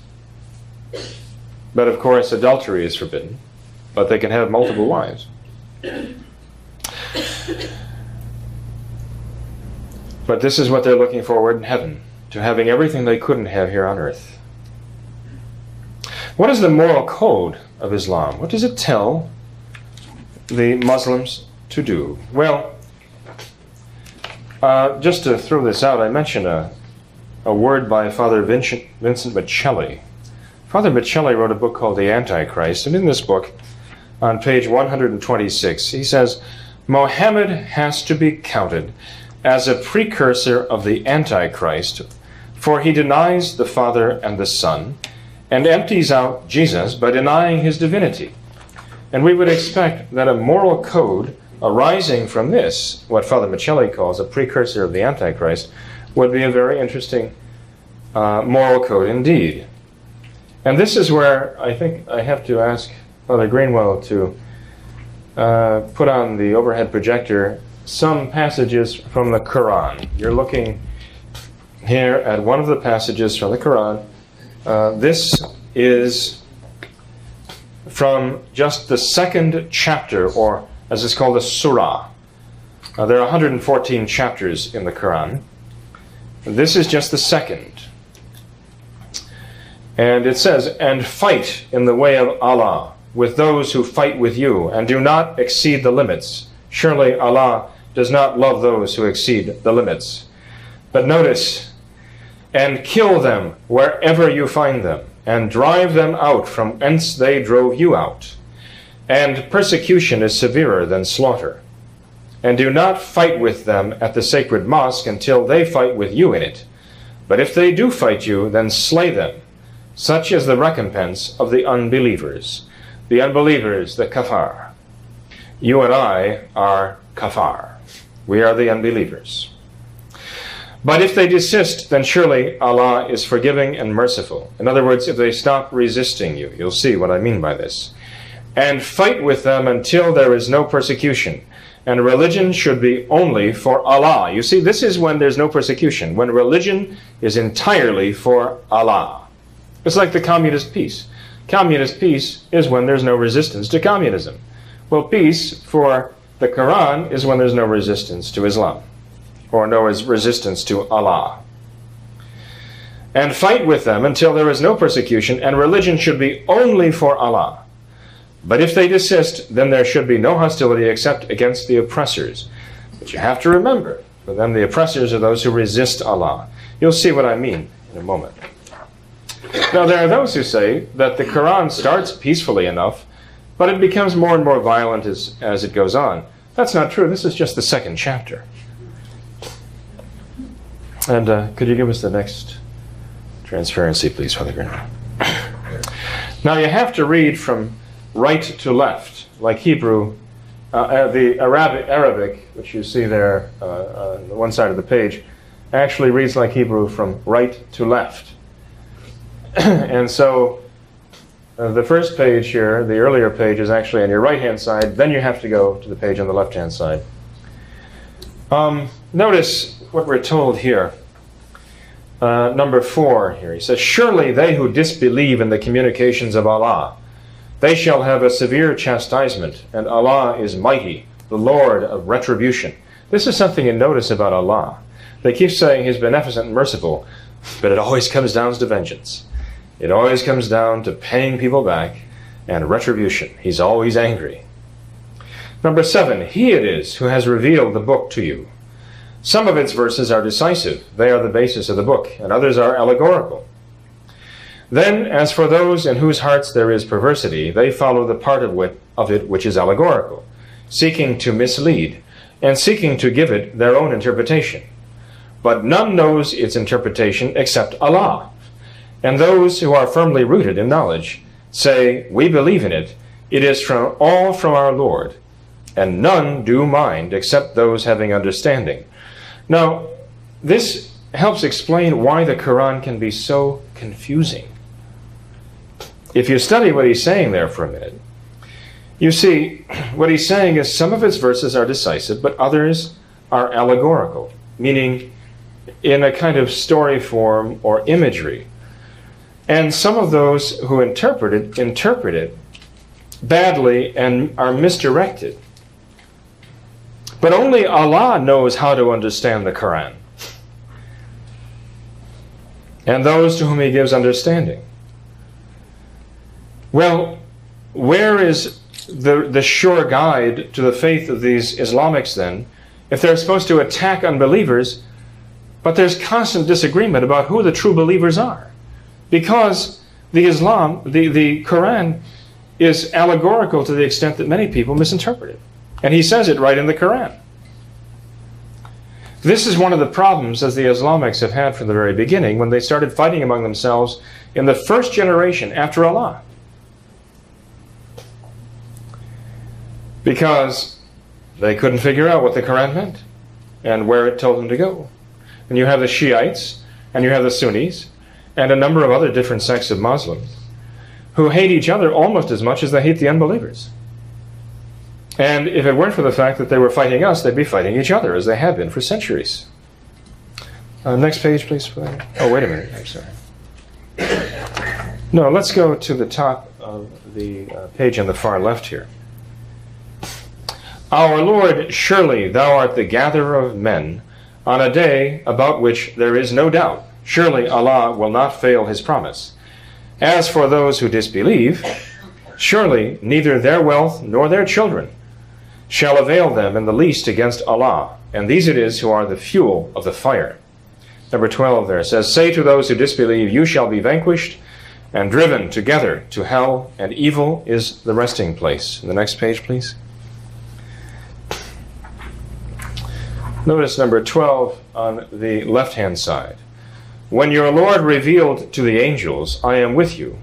but of course adultery is forbidden. But they can have multiple wives. But this is what they're looking forward in heaven, to having everything they couldn't have here on earth. What is the moral code of Islam? What does it tell the Muslims to do? Well, just to throw this out, I mentioned a word by Father Vincent Michelli. Father Michelli wrote a book called The Antichrist, and in this book, on page 126, he says, Mohammed has to be counted as a precursor of the Antichrist, for he denies the Father and the Son, and empties out Jesus by denying his divinity. And we would expect that a moral code arising from this, what Father Michelli calls a precursor of the Antichrist, would be a very interesting moral code indeed. And this is where I think I have to ask Father Greenwell to put on the overhead projector some passages from the Quran. You're looking here at one of the passages from the Quran. This is from just the 2nd chapter, or as it's called, a surah. There are 114 chapters in the Quran. This is just the 2nd. And it says, and fight in the way of Allah with those who fight with you, and do not exceed the limits. Surely Allah does not love those who exceed the limits. But notice, and kill them wherever you find them, and drive them out from whence they drove you out. And persecution is severer than slaughter. And do not fight with them at the sacred mosque until they fight with you in it. But if they do fight you, then slay them. Such is the recompense of the unbelievers. The unbelievers, the kafar. You and I are kafar. We are the unbelievers. But if they desist, then surely Allah is forgiving and merciful. In other words, if they stop resisting you, you'll see what I mean by this. And fight with them until there is no persecution. And religion should be only for Allah. You see, this is when there's no persecution, when religion is entirely for Allah. It's like the communist peace. Communist peace is when there's no resistance to communism. Well, peace for the Quran is when there's no resistance to Islam, or no resistance to Allah. And fight with them until there is no persecution, and religion should be only for Allah. But if they desist, then there should be no hostility except against the oppressors. But you have to remember, for them the oppressors are those who resist Allah. You'll see what I mean in a moment. Now, there are those who say that the Quran starts peacefully enough, but it becomes more and more violent as it goes on. That's not true. This is just the second chapter. And could you give us the next transparency, please, Father Greenwood? Now, you have to read from right to left, like Hebrew, the Arabic, which you see there on the one side of the page, actually reads like Hebrew from right to left. And so the first page here, the earlier page, is actually on your right-hand side. Then you have to go to the page on the left-hand side. Notice what we're told here. Number 4 here, he says, surely they who disbelieve in the communications of Allah, they shall have a severe chastisement, and Allah is mighty, the Lord of retribution. This is something you notice about Allah. They keep saying He's beneficent and merciful, but it always comes down to vengeance. It always comes down to paying people back and retribution. He's always angry. Number 7, He it is who has revealed the book to you. Some of its verses are decisive. They are the basis of the book, and others are allegorical. Then, as for those in whose hearts there is perversity, they follow the part of it which is allegorical, seeking to mislead, and seeking to give it their own interpretation. But none knows its interpretation except Allah. And those who are firmly rooted in knowledge say, we believe in it. It is all from our Lord. And none do mind except those having understanding. Now, this helps explain why the Quran can be so confusing. If you study what he's saying there for a minute, you see what he's saying is some of its verses are decisive, but others are allegorical, meaning in a kind of story form or imagery. And some of those who interpret it badly and are misdirected. But only Allah knows how to understand the Quran, and those to whom He gives understanding. Well, where is the sure guide to the faith of these Islamics then, if they're supposed to attack unbelievers, but there's constant disagreement about who the true believers are? Because the Quran is allegorical to the extent that many people misinterpret it. And he says it right in the Quran. This is one of the problems that the Islamics have had from the very beginning when they started fighting among themselves in the first generation after Allah. Because they couldn't figure out what the Quran meant and where it told them to go. And you have the Shiites, and you have the Sunnis, and a number of other different sects of Muslims who hate each other almost as much as they hate the unbelievers. And if it weren't for the fact that they were fighting us, they'd be fighting each other, as they have been for centuries. Next page, please. Oh, wait a minute. I'm sorry. No, let's go to the top of the page on the far left here. Our Lord, surely thou art the gatherer of men on a day about which there is no doubt. Surely Allah will not fail His promise. As for those who disbelieve, surely neither their wealth nor their children shall avail them in the least against Allah, and these it is who are the fuel of the fire. Number 12 there says, say to those who disbelieve, you shall be vanquished and driven together to hell, and evil is the resting place. The next page, please. Notice number 12 on the left-hand side. When your Lord revealed to the angels, I am with you.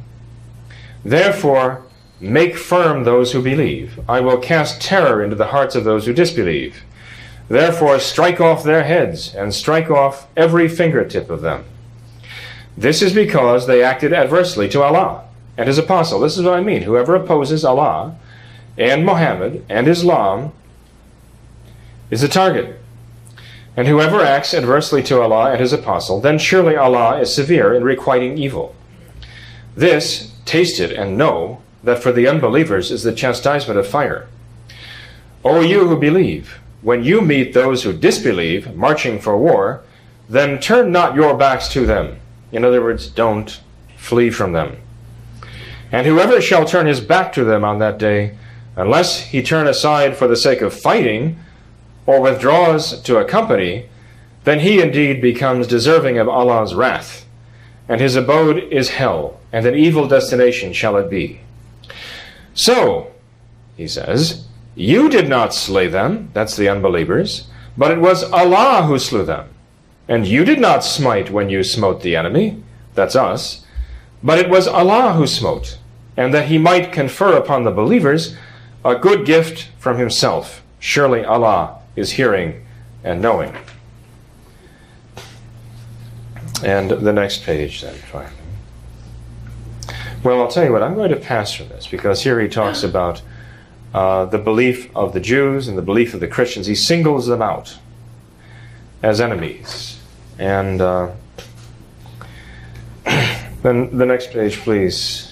Therefore, make firm those who believe. I will cast terror into the hearts of those who disbelieve. Therefore strike off their heads, and strike off every fingertip of them. This is because they acted adversely to Allah and His Apostle. This is what I mean. Whoever opposes Allah and Muhammad and Islam is a target. And whoever acts adversely to Allah and His Apostle, then surely Allah is severe in requiting evil. This, taste it and know that for the unbelievers is the chastisement of fire. O you who believe, when you meet those who disbelieve, marching for war, then turn not your backs to them. In other words, don't flee from them. And whoever shall turn his back to them on that day, unless he turn aside for the sake of fighting, or withdraws to a company, then he indeed becomes deserving of Allah's wrath, and his abode is hell, and an evil destination shall it be. So, he says, you did not slay them, that's the unbelievers, but it was Allah who slew them. And you did not smite when you smote the enemy, that's us, but it was Allah who smote, and that He might confer upon the believers a good gift from Himself. Surely Allah is hearing and knowing. And the next page then, finally. Well, I'll tell you what, I'm going to pass from this, because here he talks about the belief of the Jews and the belief of the Christians. He singles them out as enemies. And then the next page, please.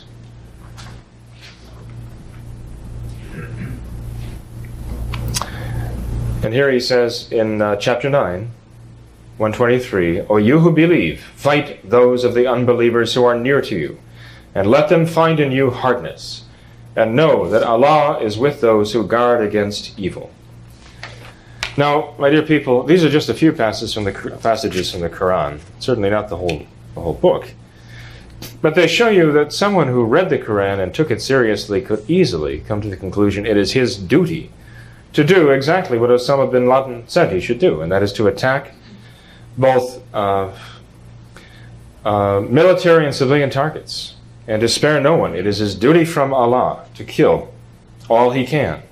And here he says in chapter 9, 123, O you who believe, fight those of the unbelievers who are near to you, and let them find in you hardness, and know that Allah is with those who guard against evil. Now, my dear people, these are just a few passages from the Quran, certainly not the whole book. But they show you that someone who read the Quran and took it seriously could easily come to the conclusion it is his duty to do exactly what Osama bin Laden said he should do, and that is to attack both military and civilian targets, and to spare no one. It is his duty from Allah to kill all he can.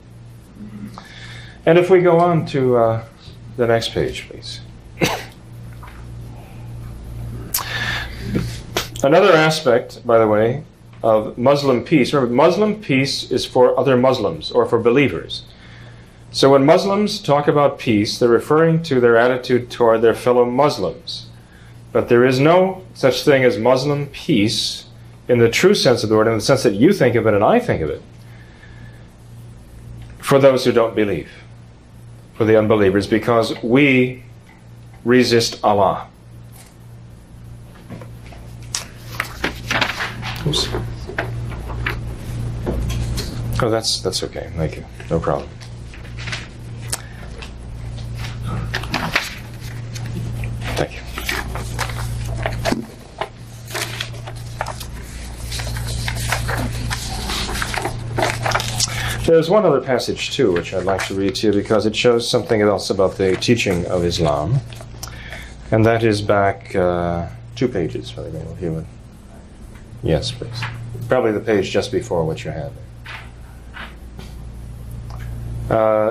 And if we go on to the next page, please. Another aspect, by the way, of Muslim peace. Remember, Muslim peace is for other Muslims or for believers. So when Muslims talk about peace, they're referring to their attitude toward their fellow Muslims. But there is no such thing as Muslim peace in the true sense of the word, in the sense that you think of it and I think of it, for those who don't believe, for the unbelievers, because we resist Allah. Oops. Oh, that's okay. Thank you. No problem. Thank you. There's one other passage, too, which I'd like to read to you, because it shows something else about the teaching of Islam. And that is back 2 pages, for the male human. Yes, please. Probably the page just before what you have.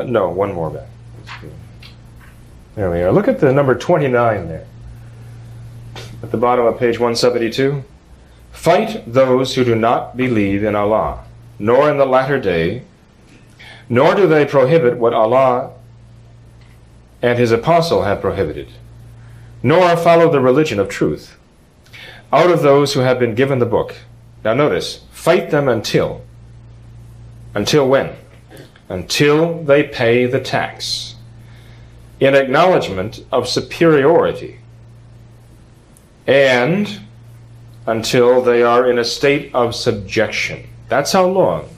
No, one more back. There we are. Look at the number 29 there. At the bottom of page 172. Fight those who do not believe in Allah, nor in the latter day, nor do they prohibit what Allah and His Apostle have prohibited, nor follow the religion of truth, out of those who have been given the book. Now notice, fight them until. Until when? Until they pay the tax, in acknowledgement of superiority, and until they are in a state of subjection. That's how long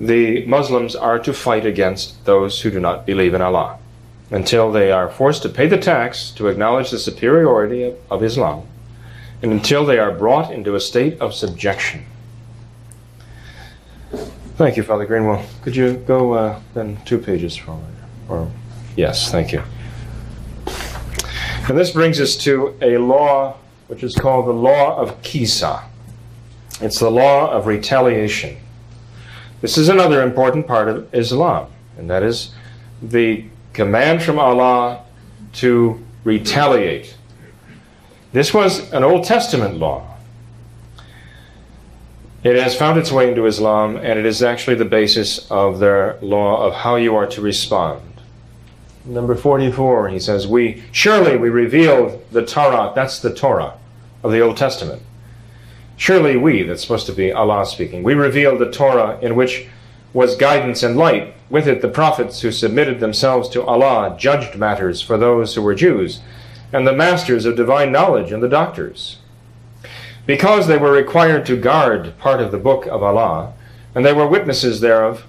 the Muslims are to fight against those who do not believe in Allah, until they are forced to pay the tax to acknowledge the superiority of Islam, and until they are brought into a state of subjection. Thank you, Father Greenwell. Could you go then 2 pages forward? Or, yes, thank you. And this brings us to a law which is called the law of Kisa. It's the law of retaliation. This is another important part of Islam, and that is the command from Allah to retaliate. This was an Old Testament law. It has found its way into Islam, and it is actually the basis of their law of how you are to respond. Number 44, he says, surely we revealed the Torah, that's the Torah of the Old Testament. Surely we, that's supposed to be Allah speaking, we revealed the Torah in which was guidance and light. With it the prophets who submitted themselves to Allah judged matters for those who were Jews, and the masters of divine knowledge and the doctors. Because they were required to guard part of the book of Allah, and they were witnesses thereof,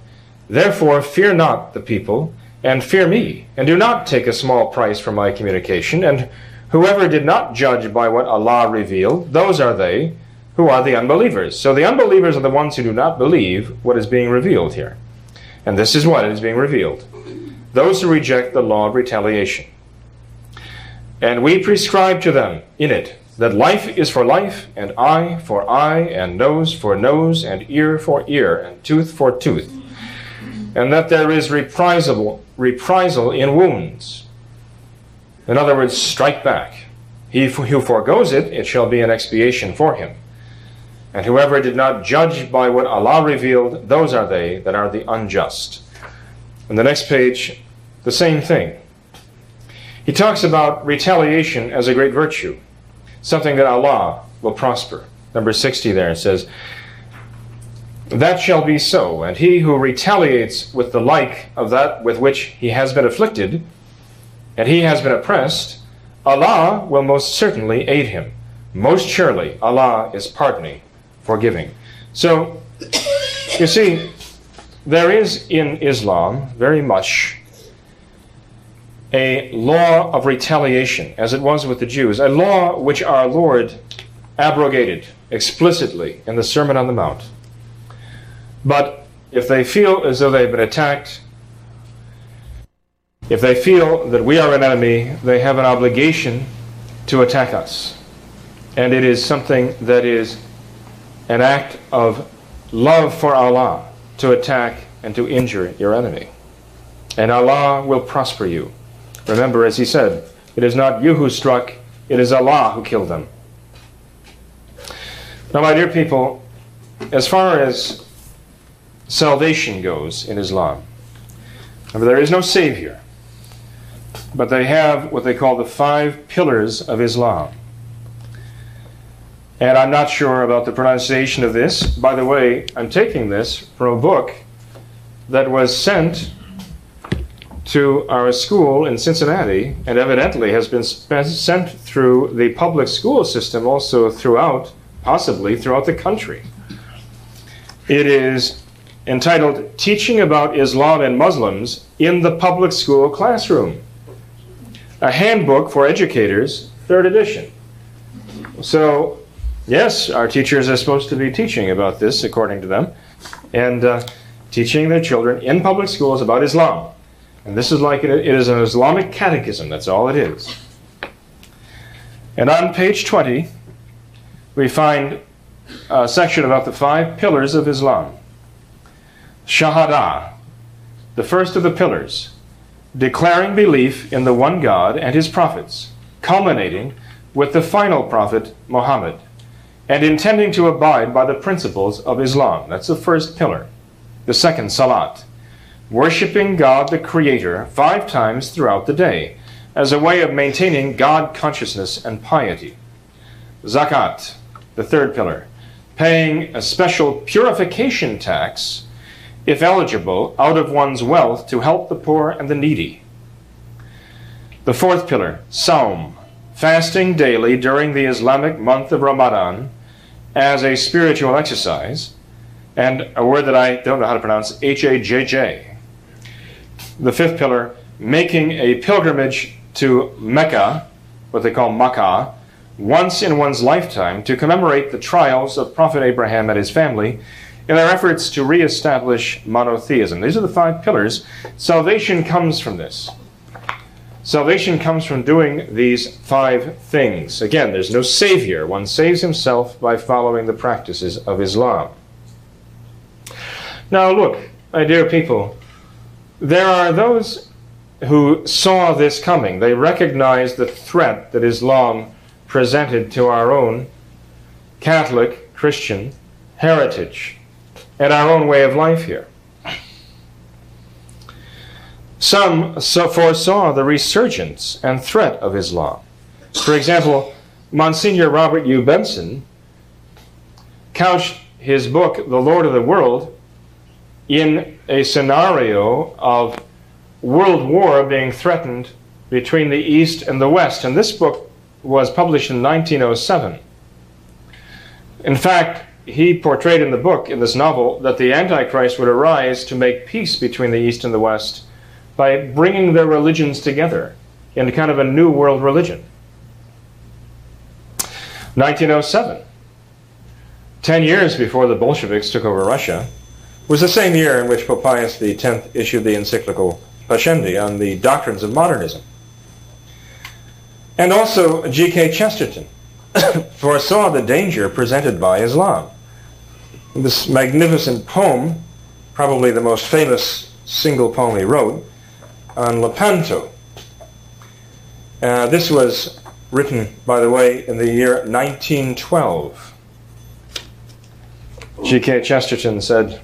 therefore fear not the people, and fear me, and do not take a small price for my communication, and whoever did not judge by what Allah revealed, those are they who are the unbelievers. So the unbelievers are the ones who do not believe what is being revealed here. And this is what is being revealed. Those who reject the law of retaliation. And we prescribe to them in it that life is for life, and eye for eye, and nose for nose, and ear for ear, and tooth for tooth, and that there is reprisal in wounds. In other words, strike back. He who forgoes it, it shall be an expiation for him. And whoever did not judge by what Allah revealed, those are they that are the unjust. On the next page, the same thing. He talks about retaliation as a great virtue, something that Allah will prosper. Number 60 there says, that shall be so, and he who retaliates with the like of that with which he has been afflicted, and he has been oppressed, Allah will most certainly aid him. Most surely Allah is pardoning, forgiving. So, you see, there is in Islam very much a law of retaliation, as it was with the Jews, a law which our Lord abrogated explicitly in the Sermon on the Mount. But if they feel as though they've been attacked, if they feel that we are an enemy, they have an obligation to attack us. And it is something that is an act of love for Allah to attack and to injure your enemy. And Allah will prosper you. Remember, as he said, it is not you who struck, it is Allah who killed them. Now, my dear people, as far as salvation goes in Islam. Remember, there is no savior, but they have what they call the 5 pillars of Islam. And I'm not sure about the pronunciation of this. By the way, I'm taking this from a book that was sent to our school in Cincinnati, and evidently has been sent through the public school system also throughout, possibly throughout the country. It is entitled, Teaching About Islam and Muslims in the Public School Classroom, a handbook for educators, 3rd edition. So, yes, our teachers are supposed to be teaching about this, according to them, and teaching their children in public schools about Islam. And this is like, it is an Islamic catechism, that's all it is. And on page 20, we find a section about the 5 pillars of Islam. Shahada, the first of the pillars, declaring belief in the one God and his prophets, culminating with the final prophet, Muhammad, and intending to abide by the principles of Islam. That's the first pillar. The second, Salat, worshiping God the Creator 5 times throughout the day as a way of maintaining God consciousness and piety. Zakat, the 3rd pillar, paying a special purification tax, if eligible, out of one's wealth to help the poor and the needy. The 4th pillar, Saum, fasting daily during the Islamic month of Ramadan as a spiritual exercise, and a word that I don't know how to pronounce, H-A-J-J. The 5th pillar, making a pilgrimage to Mecca, what they call Makkah, once in one's lifetime to commemorate the trials of Prophet Abraham and his family, in their efforts to re-establish monotheism. These are the 5 pillars. Salvation comes from this. Salvation comes from doing these 5 things. Again, there's no savior. One saves himself by following the practices of Islam. Now look, my dear people, there are those who saw this coming. They recognized the threat that Islam presented to our own Catholic Christian heritage and our own way of life here. Some foresaw the resurgence and threat of Islam. For example, Monsignor Robert Hugh Benson couched his book, The Lord of the World, in a scenario of world war being threatened between the East and the West. And this book was published in 1907. In fact, he portrayed in the book, in this novel, that the Antichrist would arise to make peace between the East and the West by bringing their religions together in kind of a new world religion. 1907, 10 years before the Bolsheviks took over Russia, was the same year in which Pope Pius X issued the encyclical Pascendi on the doctrines of modernism. And also G.K. Chesterton foresaw the danger presented by Islam. This magnificent poem, probably the most famous single poem he wrote, on Lepanto. This was written, by the way, in the year 1912. G.K. Chesterton said,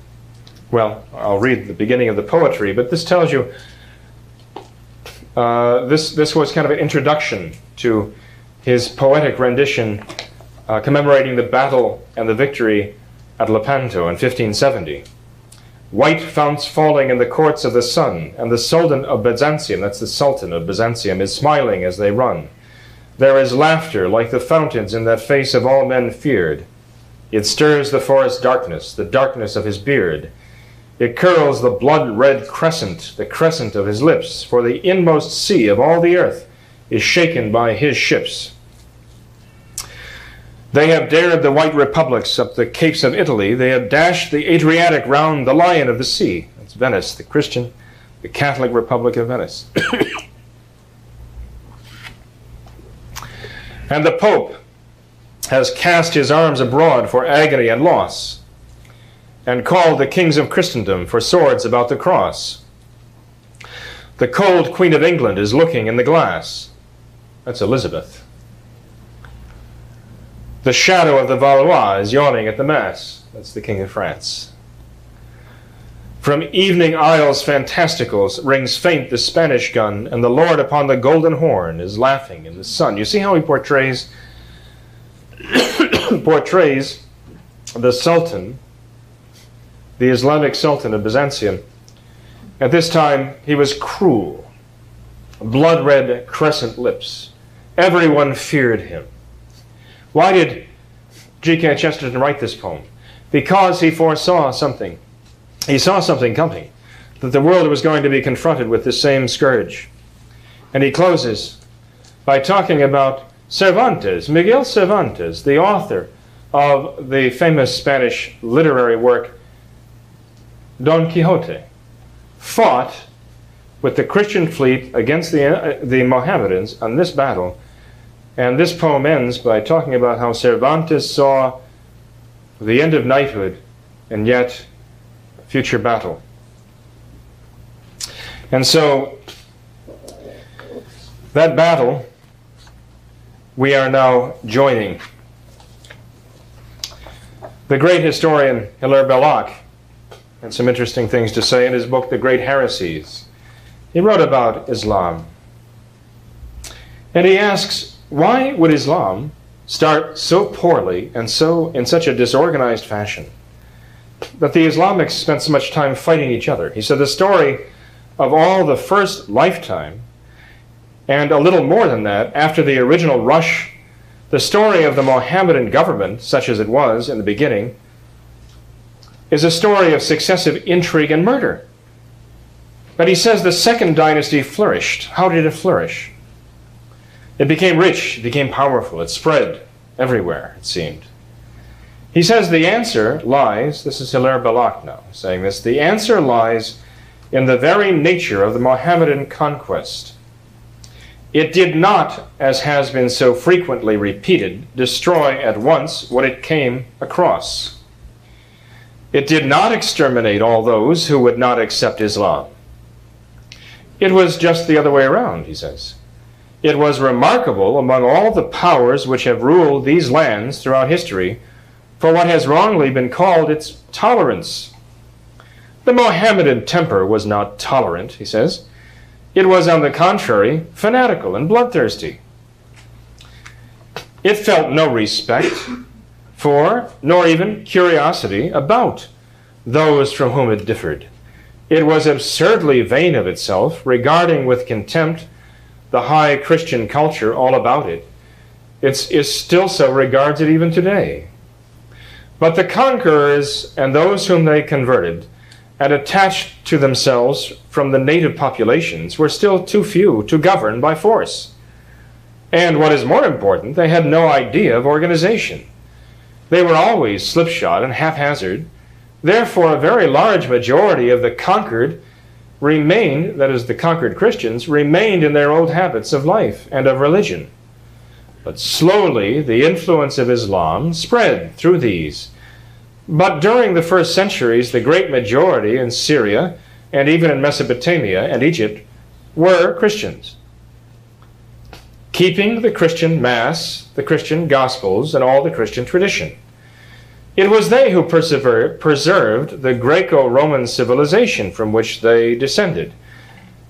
well, I'll read the beginning of the poetry, but this tells you, this was kind of an introduction to his poetic rendition commemorating the battle and the victory at Lepanto in 1570. White founts falling in the courts of the sun, and the Sultan of Byzantium, that's the Sultan of Byzantium, is smiling as they run. There is laughter like the fountains in that face of all men feared. It stirs the forest darkness, the darkness of his beard. It curls the blood-red crescent, the crescent of his lips, for the inmost sea of all the earth is shaken by his ships. They have dared the white republics up the capes of Italy. They have dashed the Adriatic round the lion of the sea. That's Venice, the Christian, the Catholic Republic of Venice. And the Pope has cast his arms abroad for agony and loss, and called the kings of Christendom for swords about the cross. The cold Queen of England is looking in the glass. That's Elizabeth. The shadow of the Valois is yawning at the Mass. That's the King of France. From evening isles fantasticals rings faint the Spanish gun, and the Lord upon the golden horn is laughing in the sun. You see how he portrays the Sultan, the Islamic Sultan of Byzantium. At this time, he was cruel, blood-red crescent lips. Everyone feared him. Why did G.K. Chesterton write this poem? Because he foresaw something. He saw something coming, that the world was going to be confronted with this same scourge. And he closes by talking about Cervantes, Miguel Cervantes, the author of the famous Spanish literary work, Don Quixote, fought with the Christian fleet against the Mohammedans on this battle. And this poem ends by talking about how Cervantes saw the end of knighthood and yet future battle. And so that battle we are now joining. The great historian Hilaire Belloc had some interesting things to say in his book, The Great Heresies. He wrote about Islam. And he asks, why would Islam start so poorly and in such a disorganized fashion that the Islamics spent so much time fighting each other? He said the story of all the first lifetime, and a little more than that, after the original rush, the story of the Mohammedan government, such as it was in the beginning, is a story of successive intrigue and murder. But he says the second dynasty flourished. How did it flourish? It became rich, it became powerful, it spread everywhere, it seemed. He says the answer lies, this is Hilaire Belloc now saying this, the answer lies in the very nature of the Mohammedan conquest. It did not, as has been so frequently repeated, destroy at once what it came across. It did not exterminate all those who would not accept Islam. It was just the other way around, he says. It was remarkable among all the powers which have ruled these lands throughout history for what has wrongly been called its tolerance. The Mohammedan temper was not tolerant, he says. It was, on the contrary, fanatical and bloodthirsty. It felt no respect for, nor even curiosity about, those from whom it differed. It was absurdly vain of itself, regarding with contempt the high Christian culture all about it. It still so regards it even today. But the conquerors and those whom they converted and attached to themselves from the native populations were still too few to govern by force. And what is more important, they had no idea of organization. They were always slipshod and haphazard. Therefore, a very large majority of the conquered remained, that is, the conquered Christians, remained in their old habits of life and of religion. But slowly, the influence of Islam spread through these. But during the first centuries, the great majority in Syria, and even in Mesopotamia and Egypt, were Christians, keeping the Christian Mass, the Christian Gospels, and all the Christian tradition. It was they who preserved the Greco-Roman civilization from which they descended.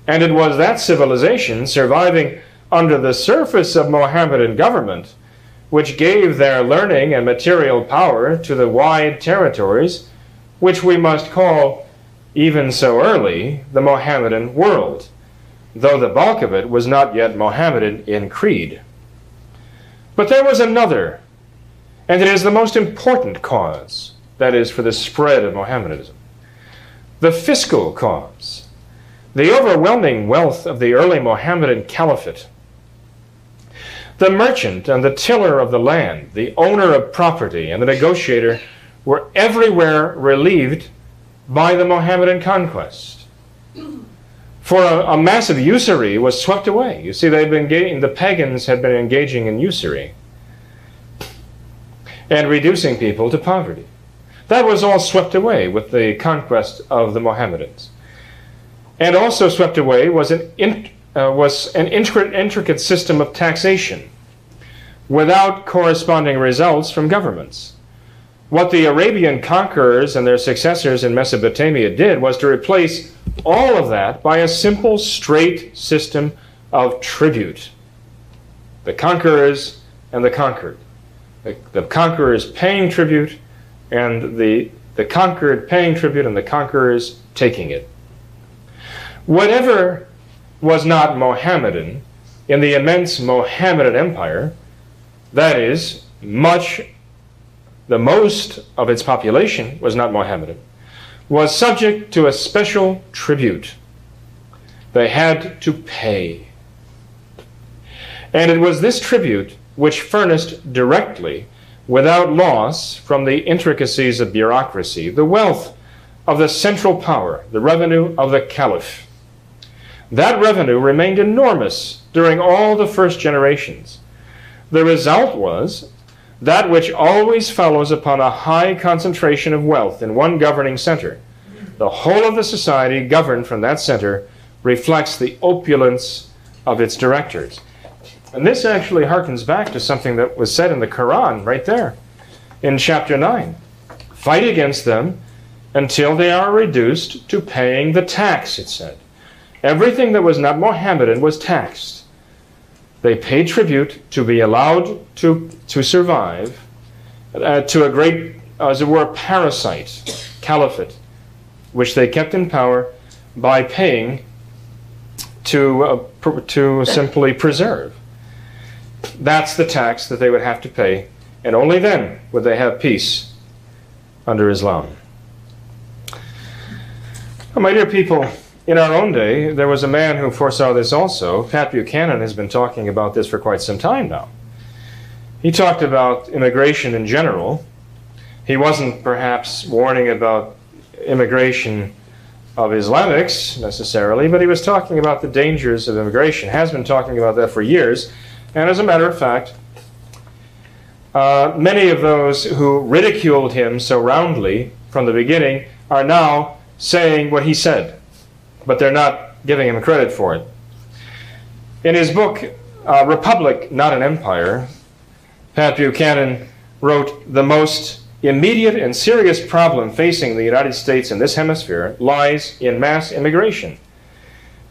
And it was that civilization, surviving under the surface of Mohammedan government, which gave their learning and material power to the wide territories, which we must call, even so early, the Mohammedan world, though the bulk of it was not yet Mohammedan in creed. But there was another, and it is the most important cause, that is, for the spread of Mohammedanism, the fiscal cause. The overwhelming wealth of the early Mohammedan caliphate, the merchant and the tiller of the land, the owner of property and the negotiator, were everywhere relieved by the Mohammedan conquest. For a massive usury was swept away. You see, the pagans had been engaging in usury and reducing people to poverty. That was all swept away with the conquest of the Mohammedans. And also swept away was an intricate system of taxation without corresponding results from governments. What the Arabian conquerors and their successors in Mesopotamia did was to replace all of that by a simple, straight system of tribute. The conquerors and the conquered. The conquerors paying tribute, and the conquered paying tribute, and the conquerors taking it. Whatever was not Mohammedan in the immense Mohammedan empire, that is, the most of its population was not Mohammedan, was subject to a special tribute. They had to pay. And it was this tribute which furnished directly, without loss from the intricacies of bureaucracy, the wealth of the central power, the revenue of the caliph. That revenue remained enormous during all the first generations. The result was that which always follows upon a high concentration of wealth in one governing center. The whole of the society governed from that center reflects the opulence of its directors. And this actually harkens back to something that was said in the Quran right there in chapter 9. Fight against them until they are reduced to paying the tax, it said. Everything that was not Mohammedan was taxed. They paid tribute to be allowed to survive, to a great, as it were, parasite caliphate, which they kept in power by paying to simply preserve. That's the tax that they would have to pay, and only then would they have peace under Islam. Well, my dear people, in our own day, there was a man who foresaw this also. Pat Buchanan has been talking about this for quite some time now. He talked about immigration in general. He wasn't perhaps warning about immigration of Islamics necessarily, but he was talking about the dangers of immigration, has been talking about that for years. And as a matter of fact, many of those who ridiculed him so roundly from the beginning are now saying what he said, but they're not giving him credit for it. In his book, Republic, Not an Empire, Pat Buchanan wrote, "The most immediate and serious problem facing the United States in this hemisphere lies in mass immigration.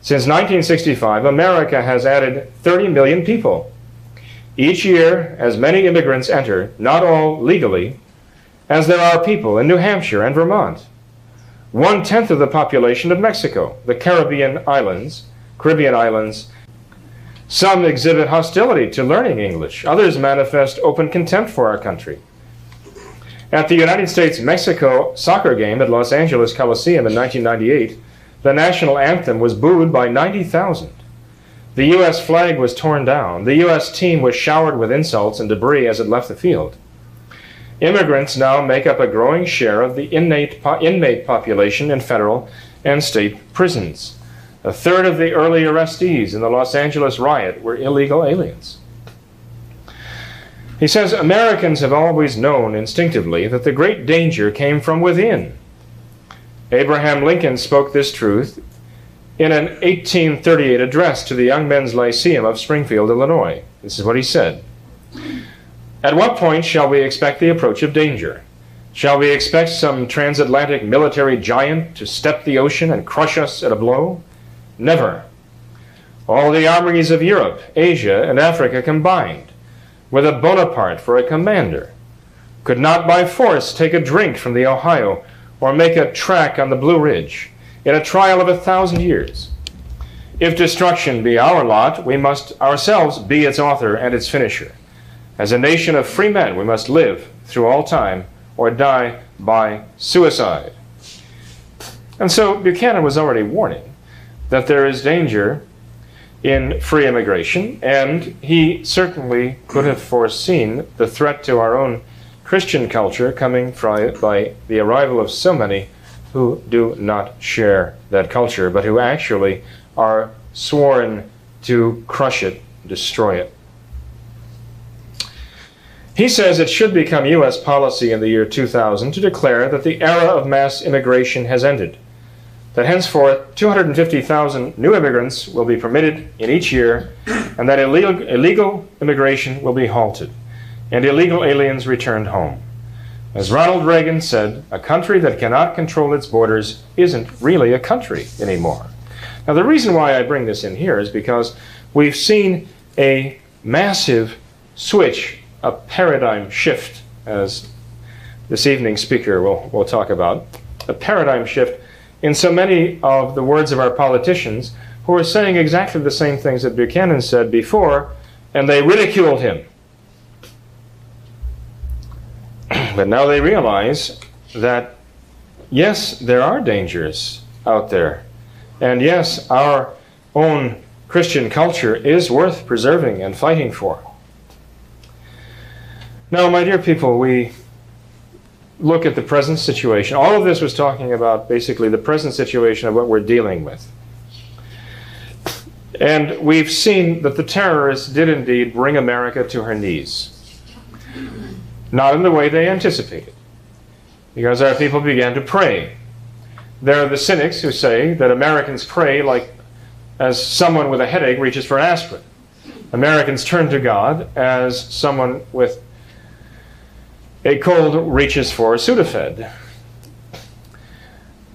Since 1965, America has added 30 million people. Each year, as many immigrants enter, not all legally, as there are people in New Hampshire and Vermont. 1/10 of the population of Mexico, the Caribbean islands. Some exhibit hostility to learning English. Others manifest open contempt for our country. At the United States-Mexico soccer game at Los Angeles Coliseum in 1998, the national anthem was booed by 90,000. The U.S. flag was torn down. The U.S. team was showered with insults and debris as it left the field. Immigrants now make up a growing share of the inmate population in federal and state prisons. 1/3 of the early arrestees in the Los Angeles riot were illegal aliens." He says, "Americans have always known instinctively that the great danger came from within. Abraham Lincoln spoke this truth in an 1838 address to the Young Men's Lyceum of Springfield, Illinois. This is what he said. At what point shall we expect the approach of danger? Shall we expect some transatlantic military giant to step the ocean and crush us at a blow? Never. All the armories of Europe, Asia, and Africa combined, with a Bonaparte for a commander, could not by force take a drink from the Ohio or make a track on the Blue Ridge in a trial of 1,000 years. If destruction be our lot, we must ourselves be its author and its finisher. As a nation of free men, we must live through all time or die by suicide." And so Buchanan was already warning that there is danger in free immigration, and he certainly could have foreseen the threat to our own Christian culture coming by the arrival of so many who do not share that culture, but who actually are sworn to crush it, destroy it. He says it should become U.S. policy in the year 2000 to declare that the era of mass immigration has ended, that henceforth 250,000 new immigrants will be permitted in each year, and that illegal immigration will be halted, and illegal aliens returned home. As Ronald Reagan said, a country that cannot control its borders isn't really a country anymore. Now, the reason why I bring this in here is because we've seen a massive switch, a paradigm shift, as this evening's speaker will talk about, a paradigm shift in so many of the words of our politicians who are saying exactly the same things that Buchanan said before, and they ridiculed him. But now they realize that, yes, there are dangers out there, and yes, our own Christian culture is worth preserving and fighting for. Now, my dear people, we look at the present situation. All of this was talking about basically the present situation of what we're dealing with. And we've seen that the terrorists did indeed bring America to her knees. Not in the way they anticipated, because our people began to pray. There are the cynics who say that Americans pray like as someone with a headache reaches for aspirin. Americans turn to God as someone with a cold reaches for Sudafed.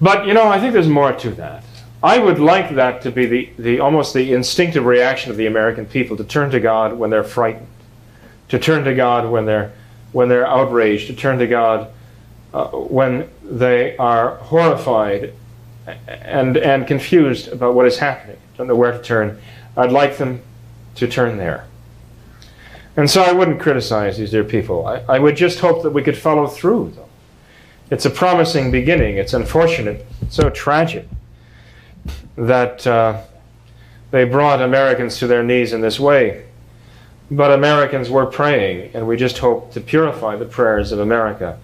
But, you know, I think there's more to that. I would like that to be almost the instinctive reaction of the American people, to turn to God when they're frightened, to turn to God when they're outraged, to turn to God when they are horrified and confused about what is happening, don't know where to turn. I'd like them to turn there. And so I wouldn't criticize these dear people. I would just hope that we could follow through, though. It's a promising beginning. It's unfortunate, so tragic, that they brought Americans to their knees in this way. But Americans were praying, and we just hope to purify the prayers of America.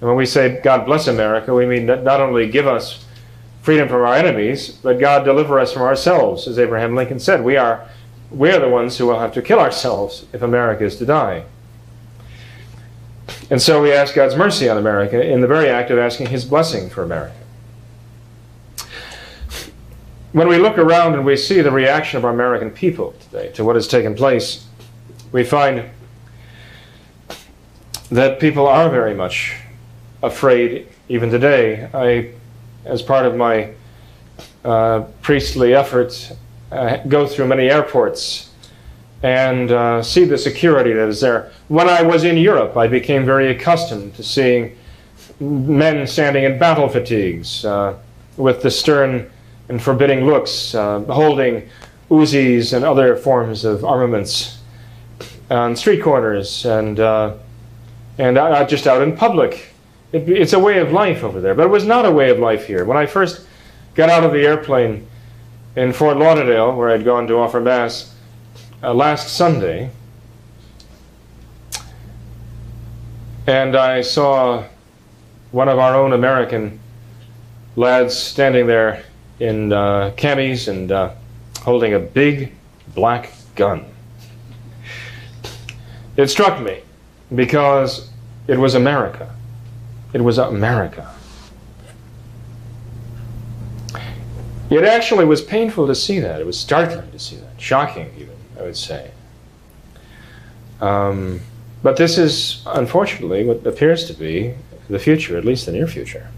And when we say, God bless America, we mean not only give us freedom from our enemies, but God deliver us from ourselves. As Abraham Lincoln said, we are the ones who will have to kill ourselves if America is to die. And so we ask God's mercy on America in the very act of asking His blessing for America. When we look around and we see the reaction of our American people today to what has taken place, we find that people are very much afraid even today. I, as part of my priestly efforts, go through many airports and see the security that is there. When I was in Europe, I became very accustomed to seeing men standing in battle fatigues with the stern and forbidding looks, holding Uzis and other forms of armaments on street corners and just out in public. It's a way of life over there, but it was not a way of life here. When I first got out of the airplane in Fort Lauderdale, where I'd gone to offer Mass last Sunday, and I saw one of our own American lads standing there in camis and holding a big black gun. It struck me because it was America. It was America. It actually was painful to see that. It was startling to see that. Shocking, even, I would say. But this is, unfortunately, what appears to be the future, at least the near future.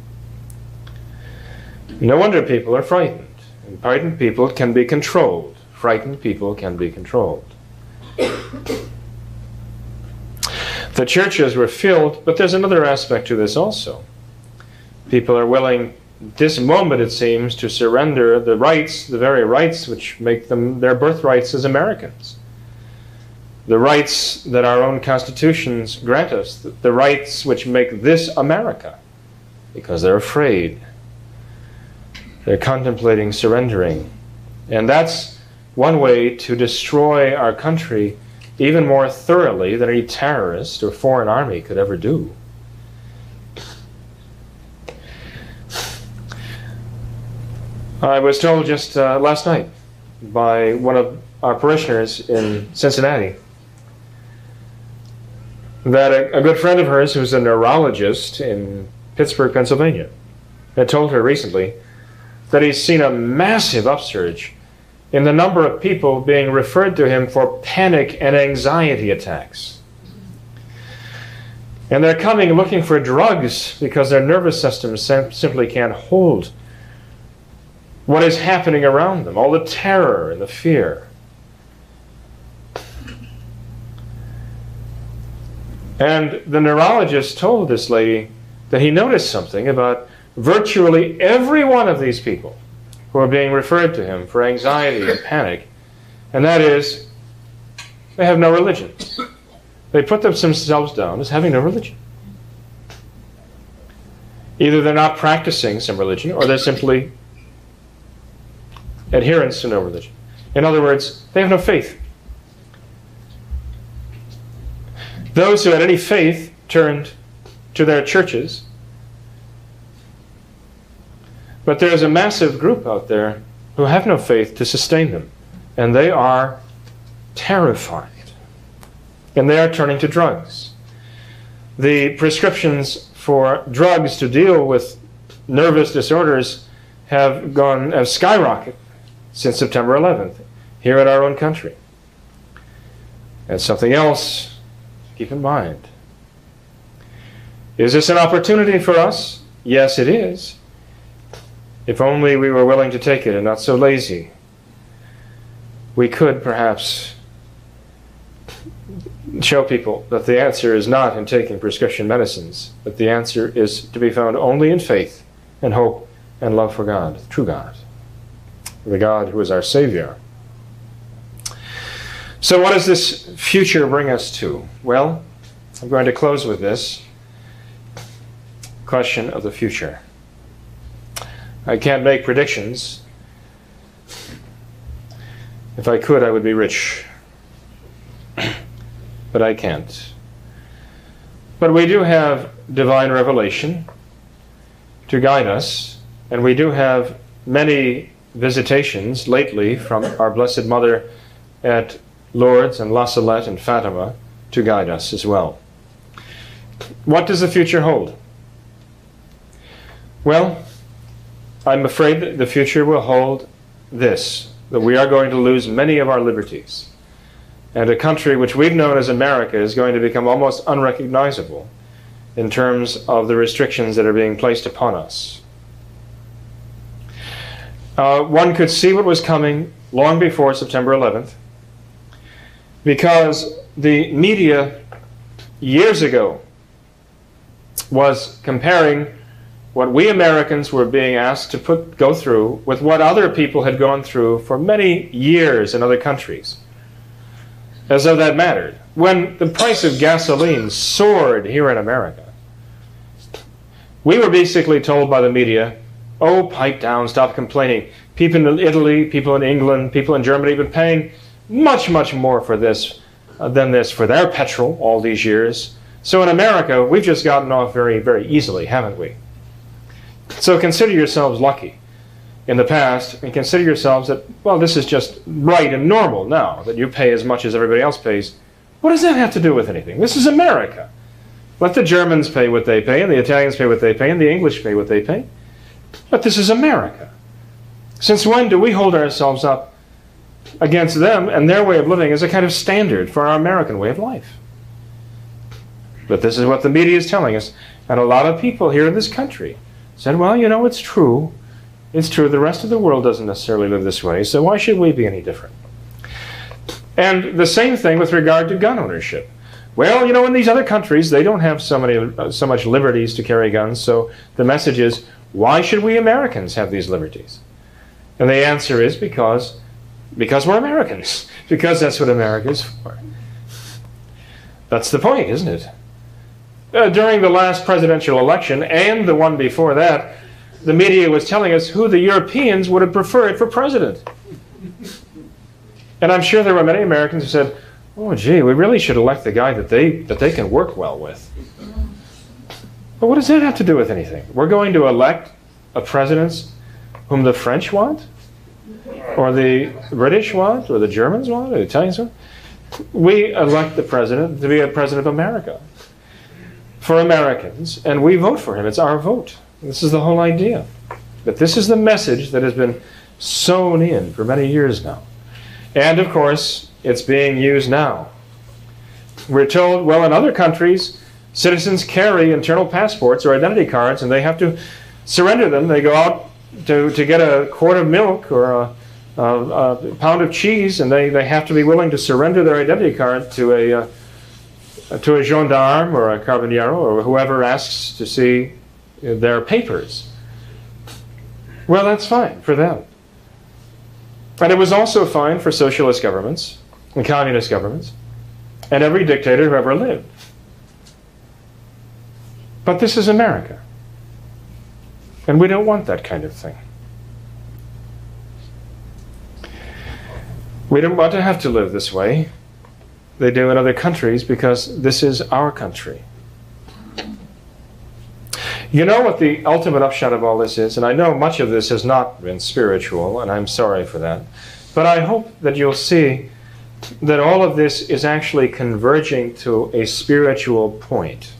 No wonder people are frightened. And frightened people can be controlled. Frightened people can be controlled. The churches were filled, but there's another aspect to this also. People are willing, this moment it seems, to surrender the rights, the very rights which make them their birthrights as Americans. The rights that our own constitutions grant us, the rights which make this America, because they're afraid. They're contemplating surrendering. And that's one way to destroy our country even more thoroughly than any terrorist or foreign army could ever do. I was told just last night by one of our parishioners in Cincinnati that a good friend of hers who's a neurologist in Pittsburgh, Pennsylvania, had told her recently that he's seen a massive upsurge in the number of people being referred to him for panic and anxiety attacks. And they're coming looking for drugs because their nervous system simply can't hold what is happening around them, all the terror and the fear. And the neurologist told this lady that he noticed something about virtually every one of these people who are being referred to him for anxiety and panic, and that is, they have no religion. They put themselves down as having no religion. Either they're not practicing some religion, or they're simply adherents to no religion. In other words, they have no faith. Those who had any faith turned to their churches. But there's a massive group out there who have no faith to sustain them. And they are terrified. And they are turning to drugs. The prescriptions for drugs to deal with nervous disorders have skyrocketed since September 11th here in our own country. And something else, keep in mind. Is this an opportunity for us? Yes, it is. If only we were willing to take it and not so lazy, we could perhaps show people that the answer is not in taking prescription medicines, but the answer is to be found only in faith and hope and love for God, true God, the God who is our Savior. So what does this future bring us to? Well, I'm going to close with this question of the future. I can't make predictions. If I could, I would be rich. But I can't. But we do have divine revelation to guide us, and we do have many visitations lately from our Blessed Mother at Lourdes and La Salette and Fatima to guide us as well. What does the future hold? Well, I'm afraid that the future will hold this, that we are going to lose many of our liberties. And a country which we've known as America is going to become almost unrecognizable in terms of the restrictions that are being placed upon us. One could see what was coming long before September 11th, because the media years ago was comparing what we Americans were being asked to go through with what other people had gone through for many years in other countries, as though that mattered. When the price of gasoline soared here in America, we were basically told by the media, oh, pipe down, stop complaining. People in Italy, people in England, people in Germany have been paying much, much more for this than this for their petrol all these years. So in America, we've just gotten off very, very easily, haven't we? So consider yourselves lucky in the past, and consider yourselves that, well, this is just right and normal now, that you pay as much as everybody else pays. What does that have to do with anything? This is America. Let the Germans pay what they pay, and the Italians pay what they pay, and the English pay what they pay. But this is America. Since when do we hold ourselves up against them and their way of living as a kind of standard for our American way of life? But this is what the media is telling us. And a lot of people here in this country said, well, you know, it's true. It's true, the rest of the world doesn't necessarily live this way, so why should we be any different? And the same thing with regard to gun ownership. Well, you know, in these other countries, they don't have so much liberties to carry guns, so the message is, why should we Americans have these liberties? And the answer is because we're Americans, because that's what America is for. That's the point, isn't it? During the last presidential election, and the one before that, the media was telling us who the Europeans would have preferred for president. And I'm sure there were many Americans who said, oh, gee, we really should elect the guy that they can work well with. But what does that have to do with anything? We're going to elect a president whom the French want? Or the British want? Or the Germans want? Or the Italians want? We elect the president to be a president of America for Americans, and we vote for him. It's our vote. This is the whole idea. But this is the message that has been sewn in for many years now. And of course, it's being used now. We're told, well, in other countries, citizens carry internal passports or identity cards, and they have to surrender them. They go out to get a quart of milk or a pound of cheese, and they have to be willing to surrender their identity card to a gendarme or a carabiniero or whoever asks to see their papers. Well, that's fine for them. And it was also fine for socialist governments and communist governments and every dictator who ever lived. But this is America. And we don't want that kind of thing. We don't want to have to live this way. They do in other countries because this is our country. You know what the ultimate upshot of all this is, and I know much of this has not been spiritual, and I'm sorry for that, but I hope that you'll see that all of this is actually converging to a spiritual point.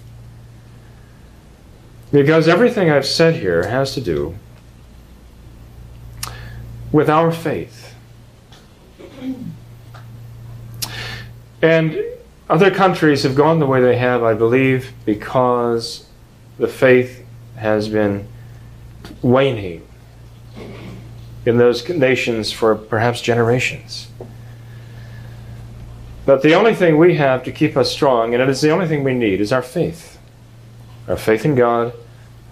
Because everything I've said here has to do with our faith. And other countries have gone the way they have, I believe, because the faith has been waning in those nations for perhaps generations. But the only thing we have to keep us strong, and it is the only thing we need, is our faith in God,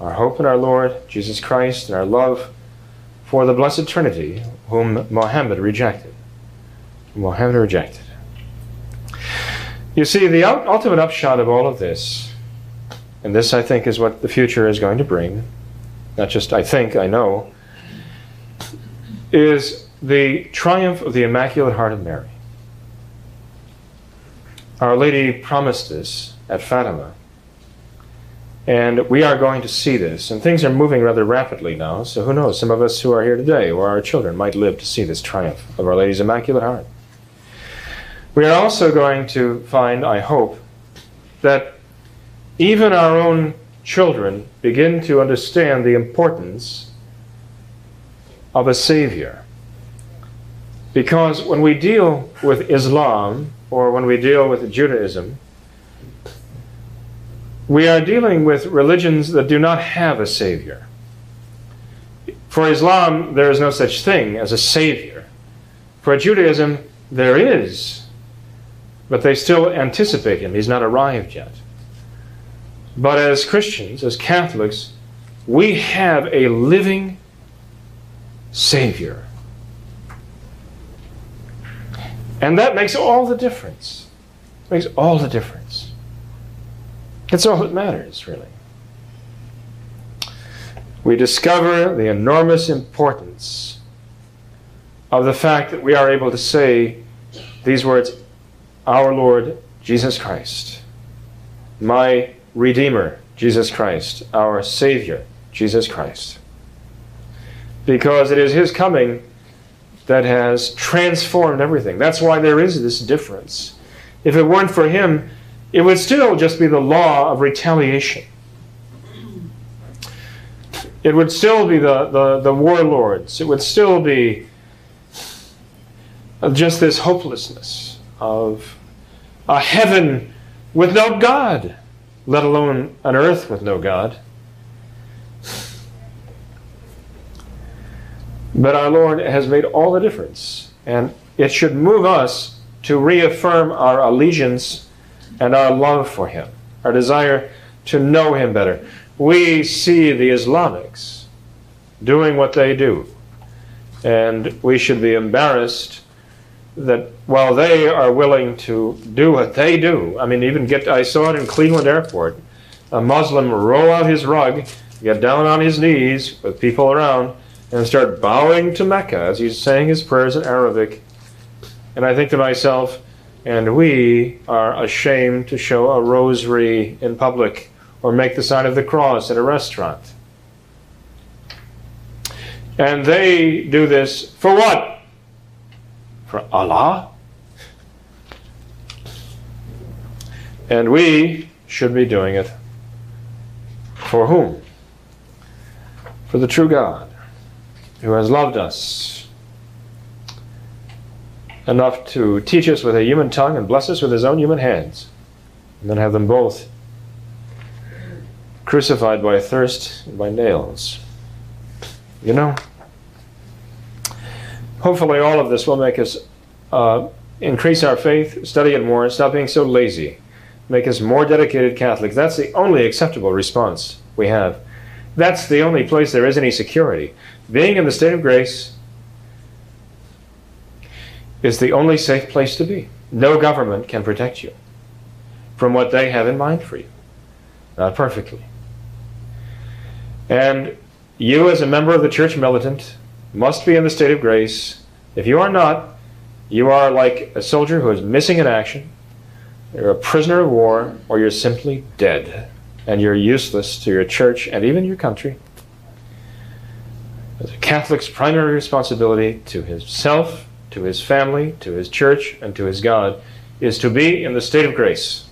our hope in our Lord Jesus Christ, and our love for the Blessed Trinity, whom Muhammad rejected. You see, the ultimate upshot of all of this, and this, I think, is what the future is going to bring, not just I think, I know, is the triumph of the Immaculate Heart of Mary. Our Lady promised this at Fatima, and we are going to see this. And things are moving rather rapidly now, so who knows, some of us who are here today or our children might live to see this triumph of Our Lady's Immaculate Heart. We are also going to find, I hope, that even our own children begin to understand the importance of a Savior Because when we deal with Islam, or when we deal with Judaism, we are dealing with religions that do not have a savior. For Islam, there is no such thing as a savior. For Judaism, there is, but they still anticipate him. He's not arrived yet. But as Christians, as Catholics, we have a living savior. And that makes all the difference. It makes all the difference. It's all that matters, really. We discover the enormous importance of the fact that we are able to say these words, our Lord Jesus Christ, my Redeemer, Jesus Christ, our Savior, Jesus Christ. Because it is His coming that has transformed everything. That's why there is this difference. If it weren't for Him, it would still just be the law of retaliation. It would still be the warlords. It would still be just this hopelessness of a heaven with no God, let alone an earth with no God. But our Lord has made all the difference, and it should move us to reaffirm our allegiance and our love for Him, our desire to know Him better. We see the Islamics doing what they do, and we should be embarrassed that while they are willing to do what they do, I mean, even I saw it in Cleveland Airport, a Muslim roll out his rug, get down on his knees with people around, and start bowing to Mecca as he's saying his prayers in Arabic. And I think to myself, and we are ashamed to show a rosary in public or make the sign of the cross at a restaurant. And they do this for what? For Allah? And we should be doing it for whom? For the true God, who has loved us enough to teach us with a human tongue and bless us with His own human hands, and then have them both crucified by thirst and by nails. You know, hopefully all of this will make us increase our faith, study it more, stop being so lazy, make us more dedicated Catholics. That's the only acceptable response we have. That's the only place there is any security. Being in the state of grace is the only safe place to be. No government can protect you from what they have in mind for you. Not perfectly. And you, as a member of the church militant, must be in the state of grace. If you are not, you are like a soldier who is missing in action. You're a prisoner of war, or you're simply dead. And you're useless to your church and even your country. It's a Catholic's primary responsibility to himself, to his family, to his church, and to his God is to be in the state of grace.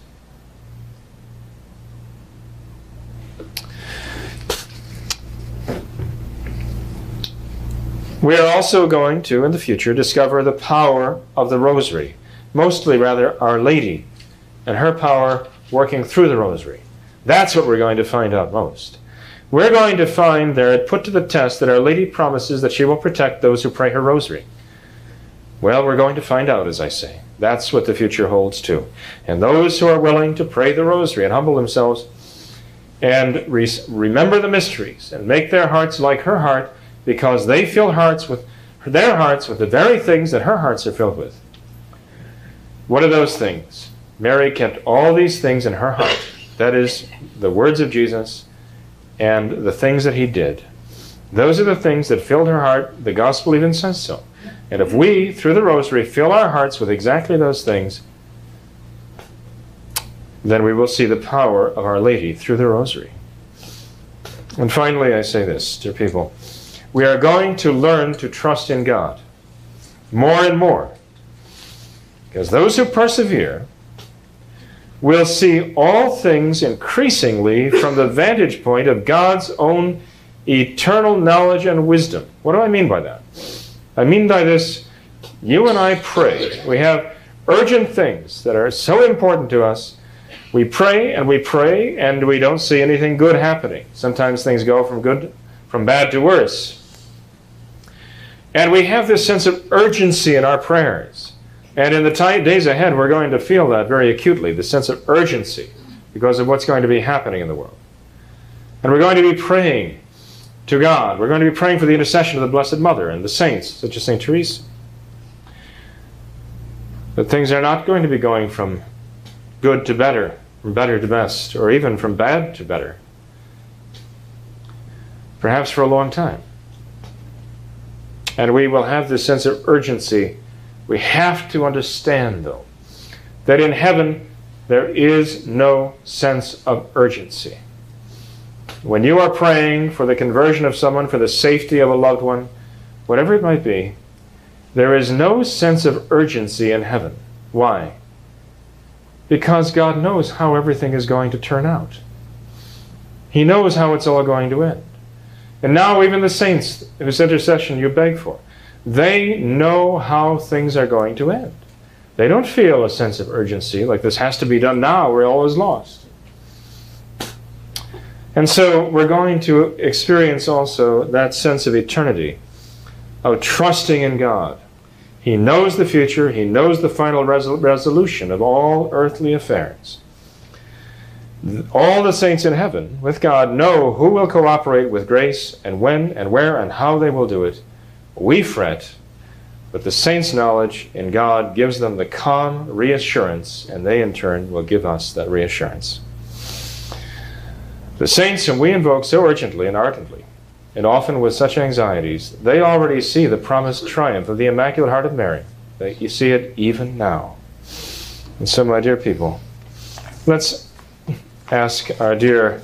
We are also going to, in the future, discover the power of the rosary, mostly, rather, Our Lady and her power working through the rosary. That's what we're going to find out most. We're going to find there, put to the test, that Our Lady promises that she will protect those who pray her rosary. Well, we're going to find out, as I say. That's what the future holds, too. And those who are willing to pray the rosary and humble themselves and remember the mysteries and make their hearts like her heart, because they fill their hearts with the very things that her hearts are filled with. What are those things? Mary kept all these things in her heart. That is, the words of Jesus and the things that He did. Those are the things that filled her heart. The Gospel even says so. And if we, through the rosary, fill our hearts with exactly those things, then we will see the power of Our Lady through the rosary. And finally, I say this, dear people. We are going to learn to trust in God more and more. Because those who persevere we'll see all things increasingly from the vantage point of God's own eternal knowledge and wisdom. What do I mean by that? I mean by this You and I pray. We have urgent things that are so important to us. We pray and we pray and we don't see anything good happening. Sometimes things go from bad to worse. And we have this sense of urgency in our prayers. And in the days ahead, we're going to feel that very acutely, the sense of urgency because of what's going to be happening in the world. And we're going to be praying to God. We're going to be praying for the intercession of the Blessed Mother and the saints, such as St. Teresa. But things are not going to be going from good to better, from better to best, or even from bad to better, perhaps for a long time. And we will have this sense of urgency. We have to understand, though, that in heaven there is no sense of urgency. When you are praying for the conversion of someone, for the safety of a loved one, whatever it might be, there is no sense of urgency in heaven. Why? Because God knows how everything is going to turn out. He knows how it's all going to end. And now even the saints whose intercession you beg for, they know how things are going to end. They don't feel a sense of urgency, like this has to be done now, we're always lost. And so we're going to experience also that sense of eternity, of trusting in God. He knows the future, He knows the final resolution of all earthly affairs. All the saints in heaven with God know who will cooperate with grace and when and where and how they will do it. We fret, but the saints' knowledge in God gives them the calm reassurance, and they in turn will give us that reassurance. The saints whom we invoke so urgently and ardently, and often with such anxieties, they already see the promised triumph of the Immaculate Heart of Mary. You see it even now. And so, my dear people, let's ask our dear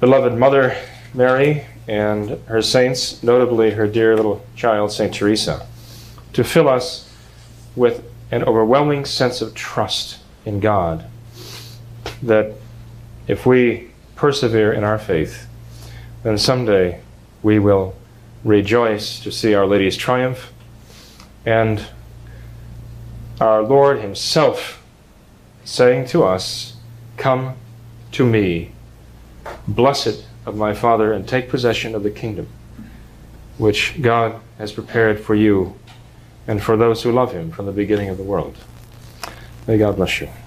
beloved Mother Mary and her saints, notably her dear little child St. Teresa, to fill us with an overwhelming sense of trust in God, that if we persevere in our faith, then someday we will rejoice to see Our Lady's triumph and our Lord Himself saying to us, "Come to me, blessed of my Father, and take possession of the kingdom which God has prepared for you and for those who love Him from the beginning of the world." May God bless you.